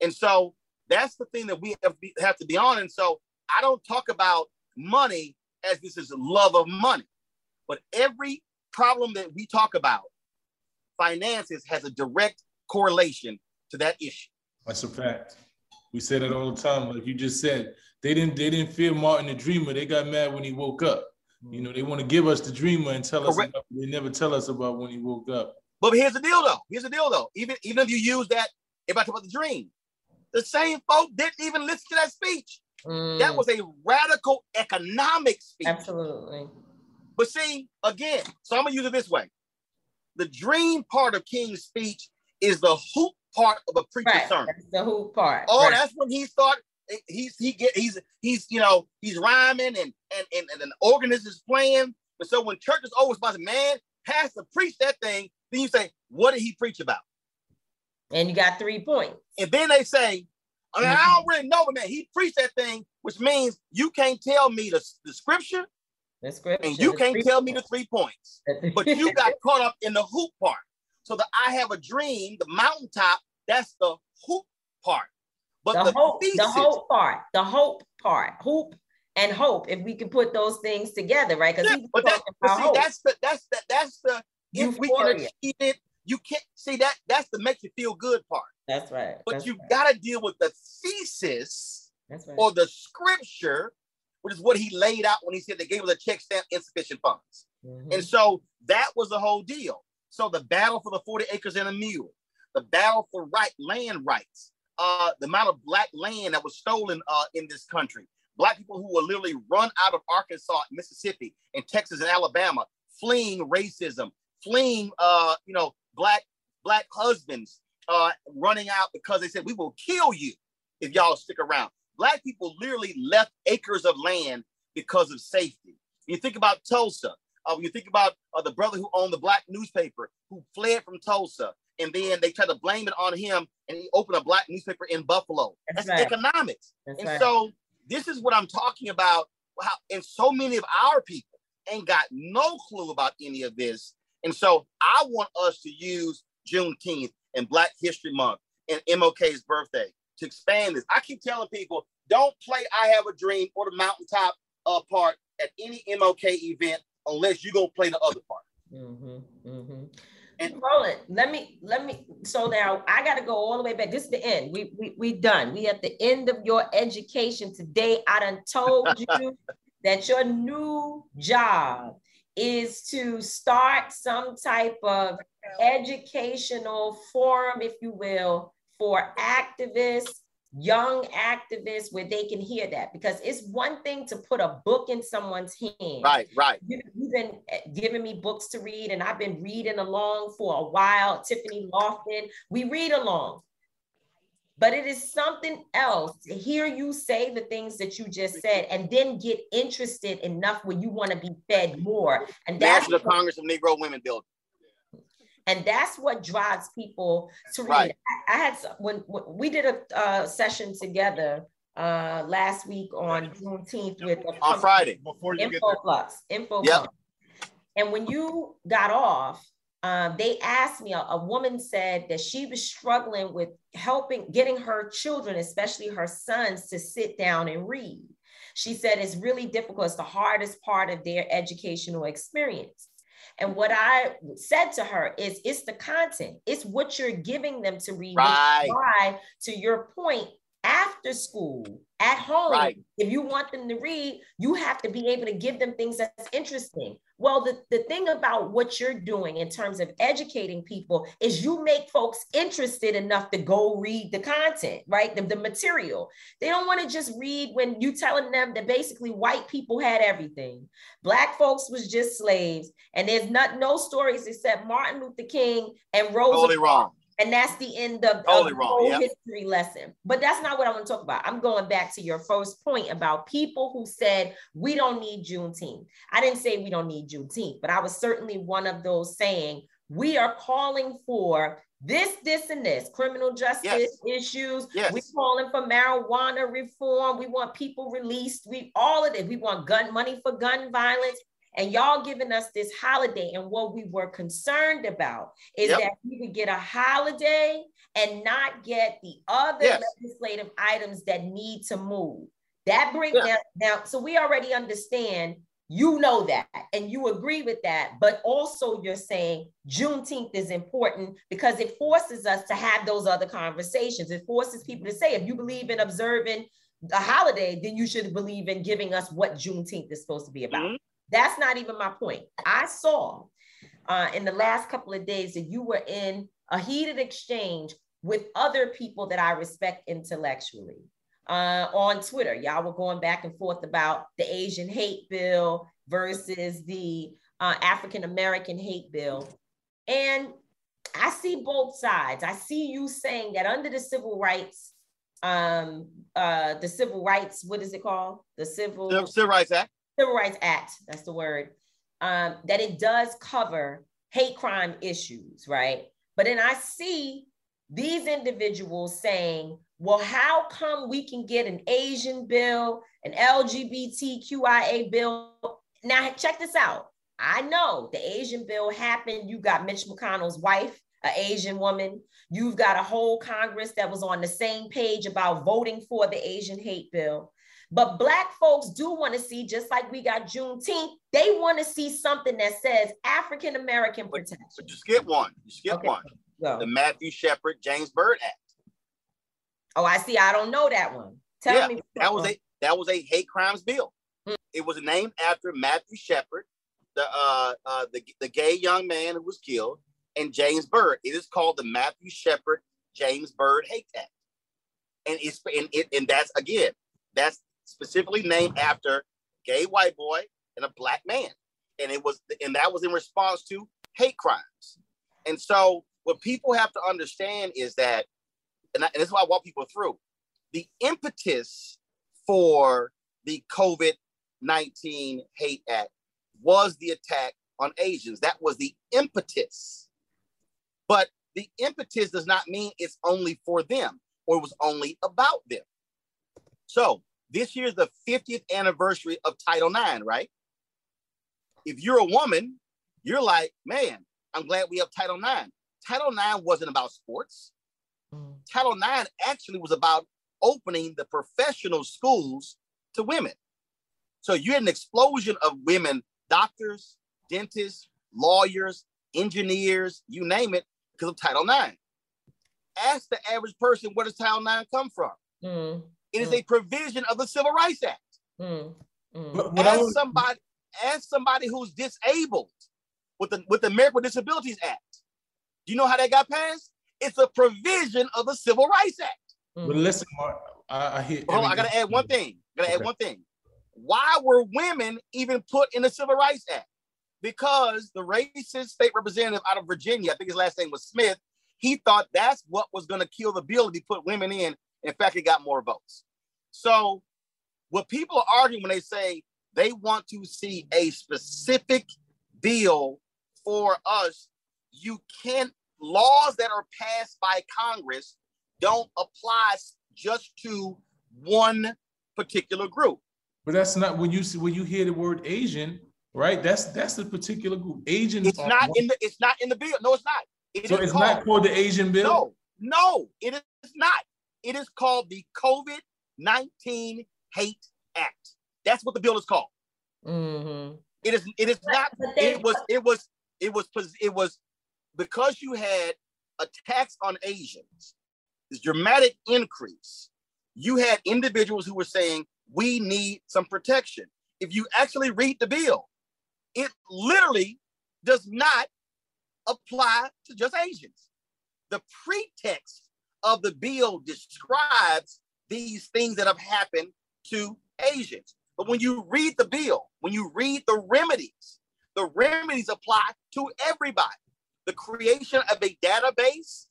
And so that's the thing that we have, be, have to be on. And so I don't talk about money as this is love of money. But every problem that we talk about, finances has a direct correlation to that issue. That's a fact. We said it all the time. Like you just said, they didn't, they didn't fear Martin the Dreamer. They got mad when he woke up. You know, they want to give us the Dreamer and tell Correct. us, they never tell us about when he woke up. But here's the deal though. Here's the deal though. Even, even if you use that, everybody talk about the dream. The same folk didn't even listen to that speech. Mm. That was a radical economic speech. Absolutely. But see, again, so I'm gonna use it this way. The dream part of King's speech is the hoop part of a preacher's right. sermon. That's the hoop part. Oh, right. That's when he started. He's he get he's he's you know he's rhyming and and and, and an organist is playing. And so when church is over, it's man, pastor preached that thing. Then you say, what did he preach about? And you got three points. And then they say, I mean, I don't really know, but man, he preached that thing, which means you can't tell me the, the scripture, the scripture, and you can't tell me the three points. But you got caught up in the hoop part. So the I have a dream, the mountaintop, that's the hoop part. But the, the, hope, thesis, the hope part, the hope part, hoop and hope, if we can put those things together, right? Because yeah, but, that, but see, hope. that's the, that's the, that's the, Euphoria. If we can achieve it, you can't see that. That's the make you feel good part. That's right. But that's you've right. got to deal with the thesis that's right. or the scripture, which is what he laid out when he said they gave us a check stamp, insufficient funds. Mm-hmm. And so that was the whole deal. So the battle for the forty acres and a mule, the battle for right land rights, uh, the amount of Black land that was stolen uh, in this country, Black people who were literally run out of Arkansas, Mississippi, and Texas and Alabama, fleeing racism, fleeing, uh, you know, Black black husbands uh, running out because they said, we will kill you if y'all stick around. Black people literally left acres of land because of safety. You think about Tulsa, Uh, when you think about uh, the brother who owned the black newspaper, who fled from Tulsa, and then they tried to blame it on him, and he opened a black newspaper in Buffalo. That's, That's right. economics. That's and right. so this is what I'm talking about. How, and so many of our people ain't got no clue about any of this. And so I want us to use Juneteenth and Black History Month and M L K's birthday to expand this. I keep telling people, don't play I Have a Dream or the Mountaintop uh, part at any M L K event unless you're going to play the other part. Mm-hmm, mm-hmm. And Roland, let me, let me, so now I got to go all the way back. This is the end. We, we, we done. We at the end of your education today. I done told you that your new job is to start some type of educational forum, if you will, for activists, young activists, where they can hear that, because it's one thing to put a book in someone's hand. Right, right. You, you've been giving me books to read, and I've been reading along for a while. Tiffany Lofton, we read along. But it is something else to hear you say the things that you just said and then get interested enough where you want to be fed more. And that's the Congress of Negro Women building. And that's what drives people to read. Right. I, I had some, when, when we did a uh, session together uh, last week on Juneteenth with a on Friday before you get Influx, Influx. Yep. And when you got off, Um, they asked me, a, a woman said that she was struggling with helping, getting her children, especially her sons, to sit down and read. She said it's really difficult. It's the hardest part of their educational experience. And what I said to her is, it's the content. It's what you're giving them to read. Right. Why, to your point, after school, at home, right. if you want them to read, you have to be able to give them things that's interesting. Well, the, the thing about what you're doing in terms of educating people is you make folks interested enough to go read the content, right? The, the material. They don't want to just read when you're telling them that basically white people had everything. Black folks was just slaves. And there's not no stories except Martin Luther King and Rosa. Totally wrong. And that's the end of, totally of the whole yeah. history lesson. But that's not what I want to talk about. I'm going back to your first point about people who said, we don't need Juneteenth. I didn't say we don't need Juneteenth, but I was certainly one of those saying, we are calling for this, this, and this, criminal justice yes. issues. Yes. We're calling for marijuana reform. We want people released. We all of it. We want gun money for gun violence. And y'all giving us this holiday. And what we were concerned about is yep. that we would get a holiday and not get the other yes. legislative items that need to move. That brings yeah. down, now, so we already understand, you know that, and you agree with that, but also you're saying Juneteenth is important because it forces us to have those other conversations. It forces people to say, if you believe in observing a holiday, then you should believe in giving us what Juneteenth is supposed to be about. Mm-hmm. That's not even my point. I saw uh, in the last couple of days that you were in a heated exchange with other people that I respect intellectually uh, on Twitter. Y'all were going back and forth about the Asian hate bill versus the uh, African-American hate bill. And I see both sides. I see you saying that under the civil rights, um, uh, the civil rights, what is it called? The Civil, the Civil Rights Act. Civil Rights Act, that's the word, um, that it does cover hate crime issues, right? But then I see these individuals saying, well, how come we can get an Asian bill, an L G B T Q I A bill? Now, check this out. I know the Asian bill happened. You got Mitch McConnell's wife, an Asian woman. You've got a whole Congress that was on the same page about voting for the Asian hate bill. But Black folks do want to see, just like we got Juneteenth, they want to see something that says African American protection. But, but you skip one. You skip okay. one. Go. The Matthew Shepard, James Byrd Act. Oh, I see. I don't know that one. Tell yeah, me. That was, a, that was a hate crimes bill. Mm. It was named after Matthew Shepard, the, uh, uh, the, the gay young man who was killed, and James Byrd. It is called the Matthew Shepard, James Byrd Hate Act. And, it's, and, it, and that's, again, that's specifically named after gay white boy and a Black man. And it was, and that was in response to hate crimes. And so what people have to understand is that, and, I, and this is why I walk people through, the impetus for the COVID nineteen Hate Act was the attack on Asians. That was the impetus. But the impetus does not mean it's only for them or it was only about them. So this year's the fiftieth anniversary of Title nine, right? If you're a woman, you're like, man, I'm glad we have Title nine. Title nine wasn't about sports. Mm. Title nine actually was about opening the professional schools to women. So you had an explosion of women, doctors, dentists, lawyers, engineers, you name it, because of Title nine. Ask the average person, where does Title nine come from? Mm. It is mm. a provision of the Civil Rights Act. Mm. Mm. Ask would... somebody, ask somebody who's disabled with the, with the Americans with Disabilities Act. Do you know how that got passed? It's a provision of the Civil Rights Act. Mm. But listen, Mark, I, I hear. Hold on, I gotta add one thing. I gotta okay. add one thing. Why were women even put in the Civil Rights Act? Because the racist state representative out of Virginia, I think his last name was Smith, he thought that's what was gonna kill the bill if he put women in. In fact, it got more votes. So what people are arguing when they say they want to see a specific bill for us, you can't, laws that are passed by Congress don't apply just to one particular group. But that's not, when you see, when you hear the word Asian, right? That's that's the particular group. Asians. It's not one. in the. It's not in the bill. No, it's not. It so it's called, not called the Asian bill. No, no, it is not. It is called the COVID nineteen Hate Act. That's what the bill is called. Mm-hmm. It is. It is not. It was. It was. It was. It was because you had attacks on Asians. This dramatic increase. You had individuals who were saying, we need some protection. If you actually read the bill, it literally does not apply to just Asians. The pretext of the bill describes these things that have happened to Asians. But when you read the bill, when you read the remedies, the remedies apply to everybody. The creation of a database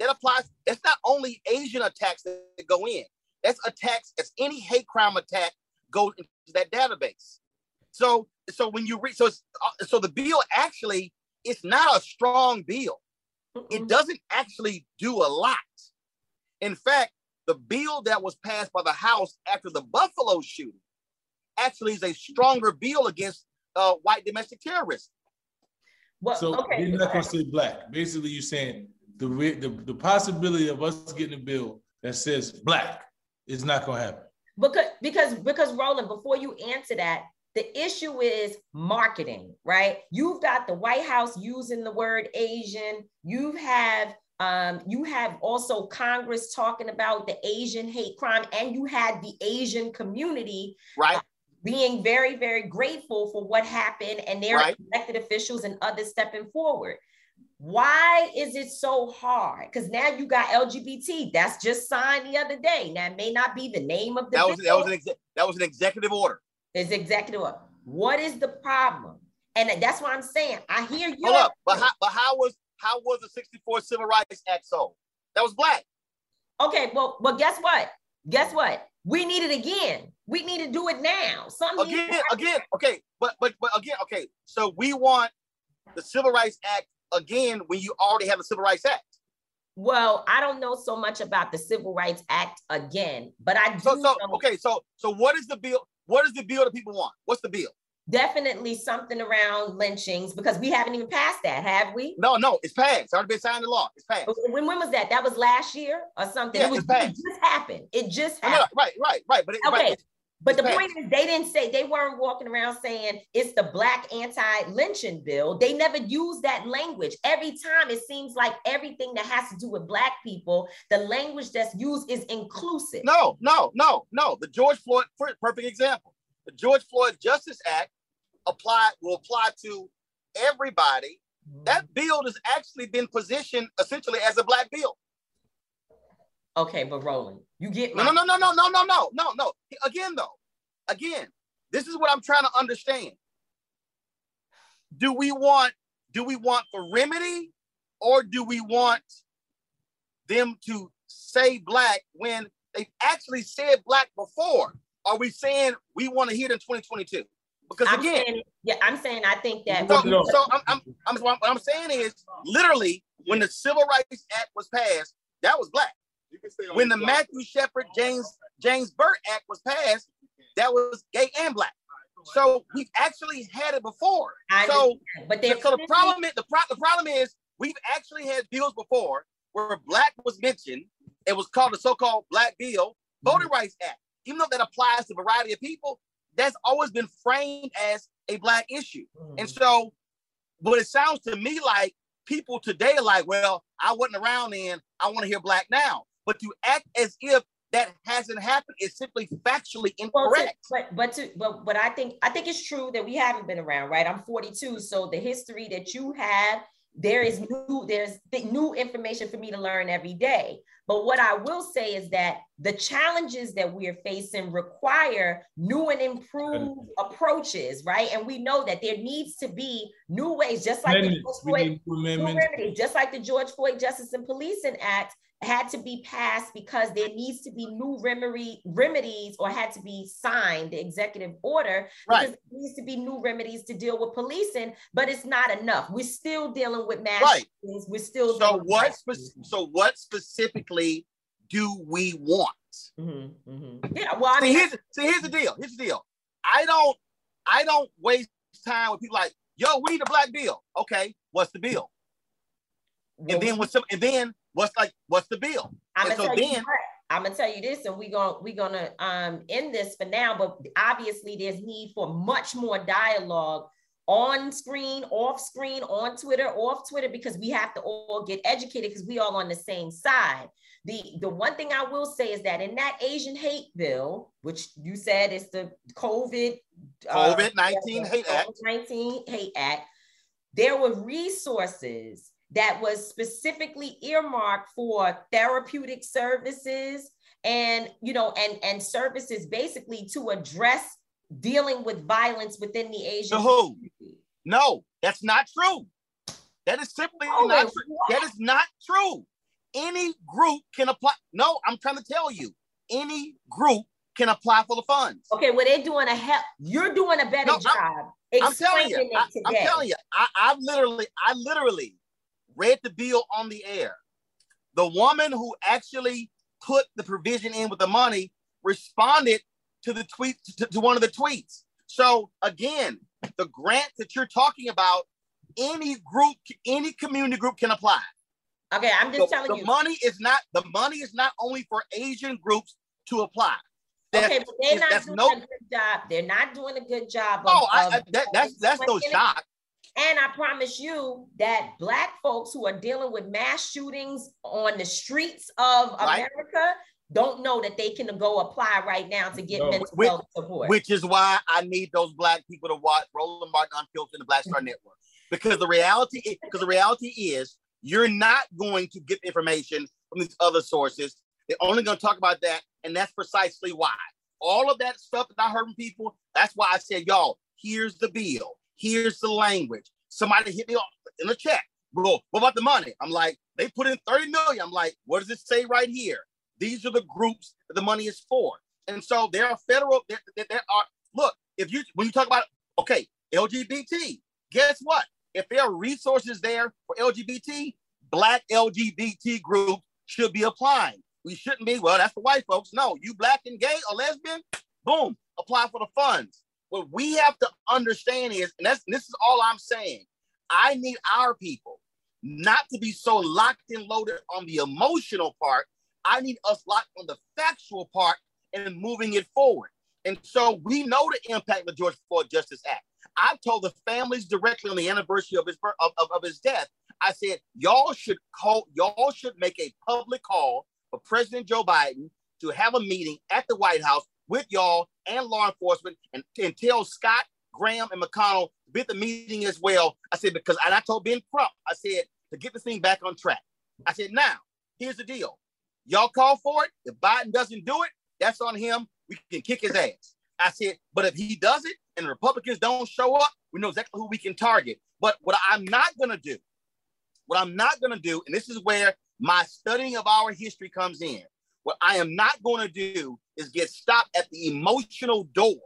that applies, that's not only Asian attacks that go in, that's attacks, that's any hate crime attack goes into that database. So, so when you read, so, so the bill actually, it's not a strong bill. It doesn't actually do a lot. In fact, the bill that was passed by the House after the Buffalo shooting actually is a stronger bill against uh, white domestic terrorists. Well, so okay. You're not gonna say black. Basically, you're saying the, the the possibility of us getting a bill that says black is not gonna happen. Because, because, because Roland, before you answer that, the issue is marketing, right? You've got the White House using the word Asian. You have, um, you have also Congress talking about the Asian hate crime, and you had the Asian community, right, uh, being very, very grateful for what happened, and their right. elected officials and others stepping forward. Why is it so hard? Because now you got L G B T. That's just signed the other day. Now it may not be the name of the that was, that was an exe- that was an executive order. It's executive order. What is the problem? And that's what I'm saying. I hear you. Hold up, but how, but how was how was the sixty-four Civil Rights Act sold? That was black. Okay, well, well, guess what? Guess what? We need it again. We need to do it now. Something again, again. Okay, but but but again, okay. So we want the Civil Rights Act again when you already have a Civil Rights Act. Well, I don't know so much about the Civil Rights Act again, but I do. So, so know- okay, so so what is the bill? What is the bill that people want? What's the bill? Definitely something around lynchings, because we haven't even passed that, have we? No, no, it's passed. It's already been signed into law. It's passed. When, when was that? That was last year or something? Yeah, it, was, it's passed. It just happened. It just happened. No, no, right, right, right. But it, okay. Right, it, but the passed. Point is, they didn't say, they weren't walking around saying it's the black anti-lynching bill. They never used that language. Every time it seems like everything that has to do with black people, the language that's used is inclusive. No, no, no, no. The George Floyd, perfect example. The George Floyd Justice Act applied will apply to everybody. Mm-hmm. That bill has actually been positioned essentially as a black bill. Okay, but Roland, you get no, no, no, no, no, no, no, no, no, no. Again, though, again, this is what I'm trying to understand. Do we want, do we want the remedy, or do we want them to say black when they've actually said black before? Are we saying we want to hear it in twenty twenty-two? Because I'm again, saying, yeah, I'm saying I think that. So, we, so I'm, I'm, I'm, what I'm saying is, literally, when the Civil Rights Act was passed, that was black. When the Matthew Shepard, James James Byrd Act was passed, that was gay and black. So we've actually had it before. I so, but so, so the problem is the, pro the problem is we've actually had bills before where black was mentioned. It was called the so-called Black Bill, Voting Rights Act. Even though that applies to a variety of people, that's always been framed as a black issue. Mm-hmm. And so, but it sounds to me like people today are like, well, I wasn't around then, I want to hear black now. But to act as if that hasn't happened is simply factually incorrect. Well, but but, to, but but I think I think it's true that we haven't been around, right? I'm forty-two, so the history that you have, there is new there's new information for me to learn every day. But what I will say is that the challenges that we are facing require new and improved approaches, right? And we know that there needs to be new ways, just like the George Floyd, just like the George Floyd Justice and Policing Act had to be passed because there needs to be new remedy, remedies or had to be signed the executive order right. because there needs to be new remedies to deal with policing, but it's not enough. We're still dealing with mass right. shootings. We're still so what so what specifically do we want? Mm-hmm, mm-hmm. Yeah, well, I mean, see, here's, see, here's the deal. Here's the deal. I don't I don't waste time with people like, yo, we need a black bill. Okay, what's the bill? Well, and then with some and then What's like? What's the bill? I'm gonna, so tell, then, you I'm gonna tell you this, and we're gonna we're gonna um, end this for now. But obviously, there's need for much more dialogue on screen, off screen, on Twitter, off Twitter, because we have to all get educated because we all on the same side. The the one thing I will say is that in that Asian hate bill, which you said is the COVID uh, COVID nineteen Hate Act, COVID nineteen Hate Act, there were resources that was specifically earmarked for therapeutic services and, you know, and, and services basically to address dealing with violence within the Asian community. No, that's not true. That is simply oh, not true. What? That is not true. Any group can apply. No, I'm trying to tell you, any group can apply for the funds. Okay, well, they're doing a help. You're doing a better no, job. I'm, I'm telling you, I, I'm telling you, I, I literally, I literally, read the bill on the air. The woman who actually put the provision in with the money responded to the tweet to, to one of the tweets. So again, the grant that you're talking about, any group, any community group can apply. Okay, I'm just the, telling the you. The money is not the money is not only for Asian groups to apply. That's, okay, but they're not doing no, a good job. They're not doing a good job. Of, oh, I, I, that, that's that's no shock. And I promise you that black folks who are dealing with mass shootings on the streets of America right. don't know that they can go apply right now to get no. mental which, health support. Which is why I need those black people to watch Roland Martin Unfiltered and the Black Star Network. Because the reality is, because the reality is you're not going to get information from these other sources. They're only going to talk about that, and that's precisely why. All of that stuff that I heard from people, that's why I said, y'all, here's the bill. Here's the language. Somebody hit me off in the chat. Bro, what about the money? I'm like, they put in thirty million. I'm like, what does it say right here? These are the groups that the money is for. And so there are federal, there, there are, look, if you, when you talk about, okay, L G B T, guess what? If there are resources there for L G B T, black L G B T groups should be applying. We shouldn't be, well, that's for white folks. No, you black and gay or lesbian, boom, apply for the funds. What we have to understand is, and that's, this is all I'm saying, I need our people not to be so locked and loaded on the emotional part. I need us locked on the factual part and moving it forward. And so we know the impact of the George Floyd Justice Act. I told the families directly on the anniversary of his birth, of, of, of his death, I said, y'all should call, y'all should make a public call for President Joe Biden to have a meeting at the White House with y'all and law enforcement, and, and tell Scott, Graham, and McConnell to be at the meeting as well. I said, because and I told Ben Crump, I said, to get this thing back on track. I said, now, here's the deal. Y'all call for it. If Biden doesn't do it, that's on him. We can kick his ass. I said, but if he does it and the Republicans don't show up, we know exactly who we can target. But what I'm not going to do, what I'm not going to do, and this is where my studying of our history comes in, what I am not going to do is get stopped at the emotional door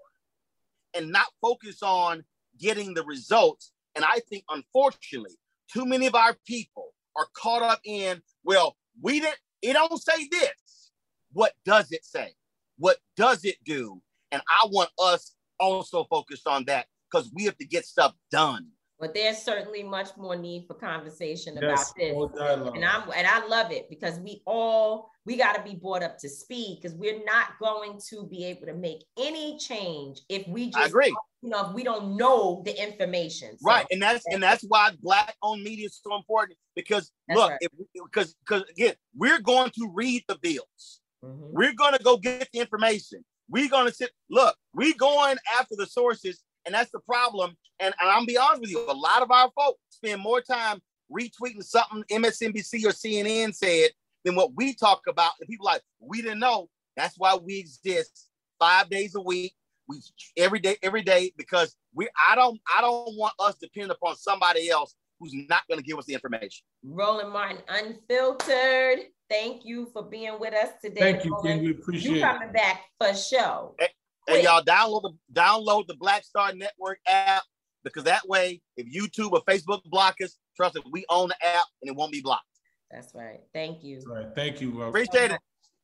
and not focus on getting the results. And I think, unfortunately, too many of our people are caught up in, well, we didn't, it don't say this. What does it say? What does it do? And I want us also focused on that, because we have to get stuff done. But there's certainly much more need for conversation yes, about this. And I'm and I love it, because we all, we got to be brought up to speed, because we're not going to be able to make any change if we just I agree. you know, if we don't know the information. So, right. And that's, that's and that's why Black owned media is so important, because look, because right. because again, we're going to read the bills. Mm-hmm. We're going to go get the information. We're going to sit, look, we're going after the sources. And that's the problem. And, and I'll be honest with you, a lot of our folks spend more time retweeting something M S N B C or C N N said than what we talk about. And people are like, we didn't know. That's why we exist five days a week, we every day, every day, because we I don't I don't want us to depend upon somebody else who's not going to give us the information. Roland Martin Unfiltered. Thank you for being with us today. Thank you, King. We appreciate it. You coming back for show. Hey. And y'all download the download the Black Star Network app, because that way, if YouTube or Facebook block us, trust us, we own the app and it won't be blocked. That's right. Thank you. That's right. Thank you, bro. Appreciate it.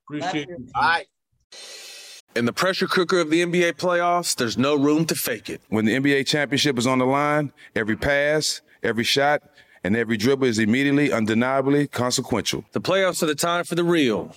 Appreciate it. All right. In the pressure cooker of the N B A playoffs, there's no room to fake it. When the N B A championship is on the line, every pass, every shot, and every dribble is immediately, undeniably consequential. The playoffs are the time for the real.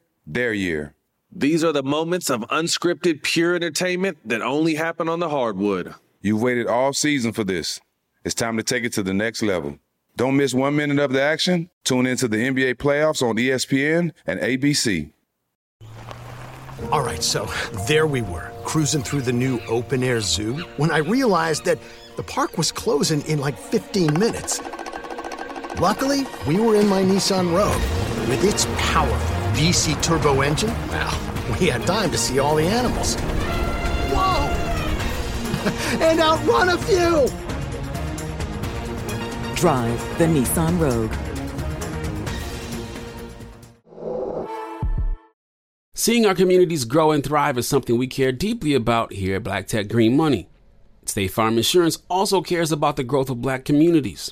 their year? These are the moments of unscripted, pure entertainment that only happen on the hardwood. You've waited all season for this. It's time to take it to the next level. Don't miss one minute of the action. Tune into the N B A playoffs on E S P N and A B C. All right, so there we were, cruising through the new open-air zoo, when I realized that the park was closing in like fifteen minutes. Luckily, we were in my Nissan Rogue. With its powerful V C turbo engine, well, we had time to see all the animals. Whoa! And outrun a few! Drive the Nissan Rogue. Seeing our communities grow and thrive is something we care deeply about here at Black Tech Green Money. State Farm Insurance also cares about the growth of Black communities.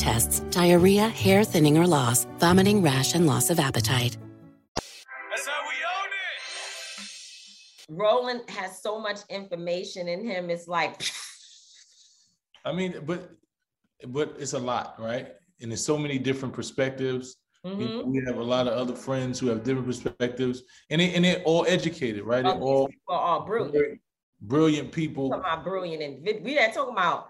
tests, diarrhea, hair thinning or loss, vomiting, rash, and loss of appetite. Roland has so much information in him. It's like, I mean, but but it's a lot, right? And there's so many different perspectives. Mm-hmm. We have a lot of other friends who have different perspectives, and they, and they're all educated, right? They're all, people are all brilliant, brilliant people. We're talking about brilliant individuals. We're not talking about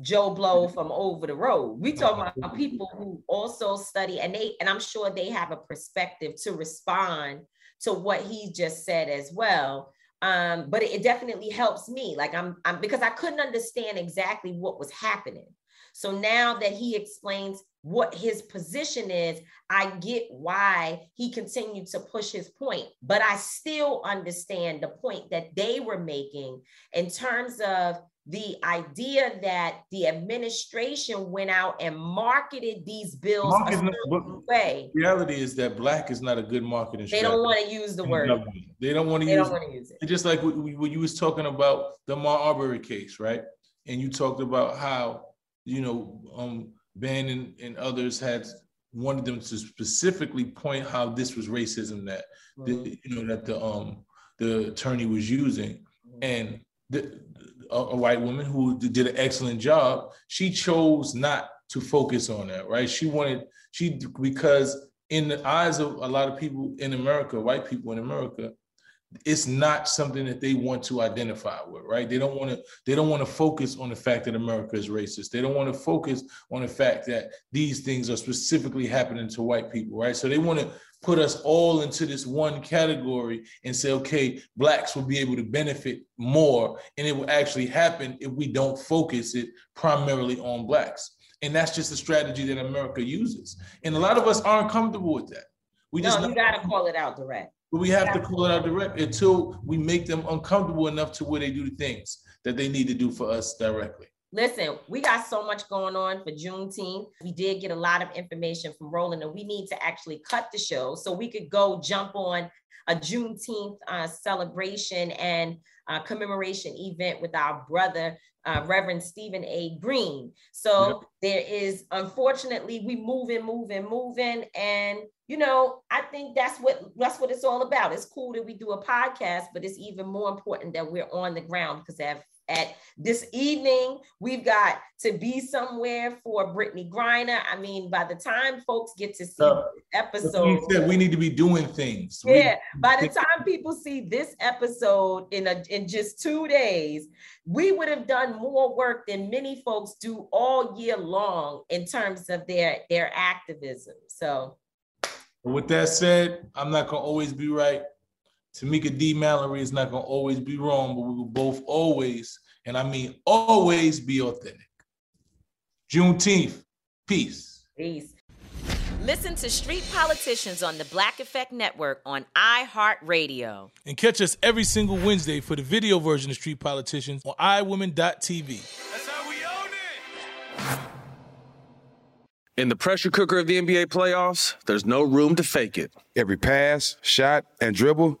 Joe Blow from over the road. We talking about people who also study, and they and I'm sure they have a perspective to respond to what he just said as well. Um, but it, it definitely helps me. Like I'm, I'm, because I couldn't understand exactly what was happening. So now that he explains what his position is, I get why he continued to push his point, but I still understand the point that they were making in terms of the idea that the administration went out and marketed these bills Market, a certain way. The reality is that black is not a good marketing strategy. They don't want to use the word. They don't want to, they use, don't want to use it. Just like when you was talking about the Ahmaud Arbery case, right? And you talked about how, you know, um, Ben and, and others had wanted them to specifically point how this was racism that, mm-hmm. the, you know, that the um the attorney was using. Mm-hmm. And the A, a white woman who did an excellent job, she chose not to focus on that, right? She wanted, she, because in the eyes of a lot of people in America, white people in America, it's not something that they want to identify with, right? They don't want to, they don't want to focus on the fact that America is racist. They don't want to focus on the fact that these things are specifically happening to white people, right? So they want to put us all into this one category and say, okay, blacks will be able to benefit more, and it will actually happen if we don't focus it primarily on blacks. And that's just the strategy that America uses. And a lot of us aren't comfortable with that. We no, just you got to call it out direct. But we have to call it out direct until we make them uncomfortable enough to where they do the things that they need to do for us directly. Listen, we got so much going on for Juneteenth. We did get a lot of information from Roland, and we need to actually cut the show so we could go jump on a Juneteenth uh, celebration and uh, commemoration event with our brother, uh, Reverend Stephen A. Green. So yep. There is, unfortunately, we moving, moving, moving. And, you know, I think that's what that's what it's all about. It's cool that we do a podcast, but it's even more important that we're on the ground, because that At this evening, we've got to be somewhere for Brittany Griner. I mean, by the time folks get to see uh, this episode, said, we need to be doing things. Yeah. By the time people see this episode in a, in just two days, we would have done more work than many folks do all year long in terms of their, their activism. So, with that said, I'm not gonna always be right. Tamika D. Mallory is not going to always be wrong, but we will both always, and I mean always, be authentic. Juneteenth. Peace. Peace. Listen to Street Politicians on the Black Effect Network on iHeartRadio. And catch us every single Wednesday for the video version of Street Politicians on i women dot t v. That's how we own it! In the pressure cooker of the N B A playoffs, there's no room to fake it. Every pass, shot, and dribble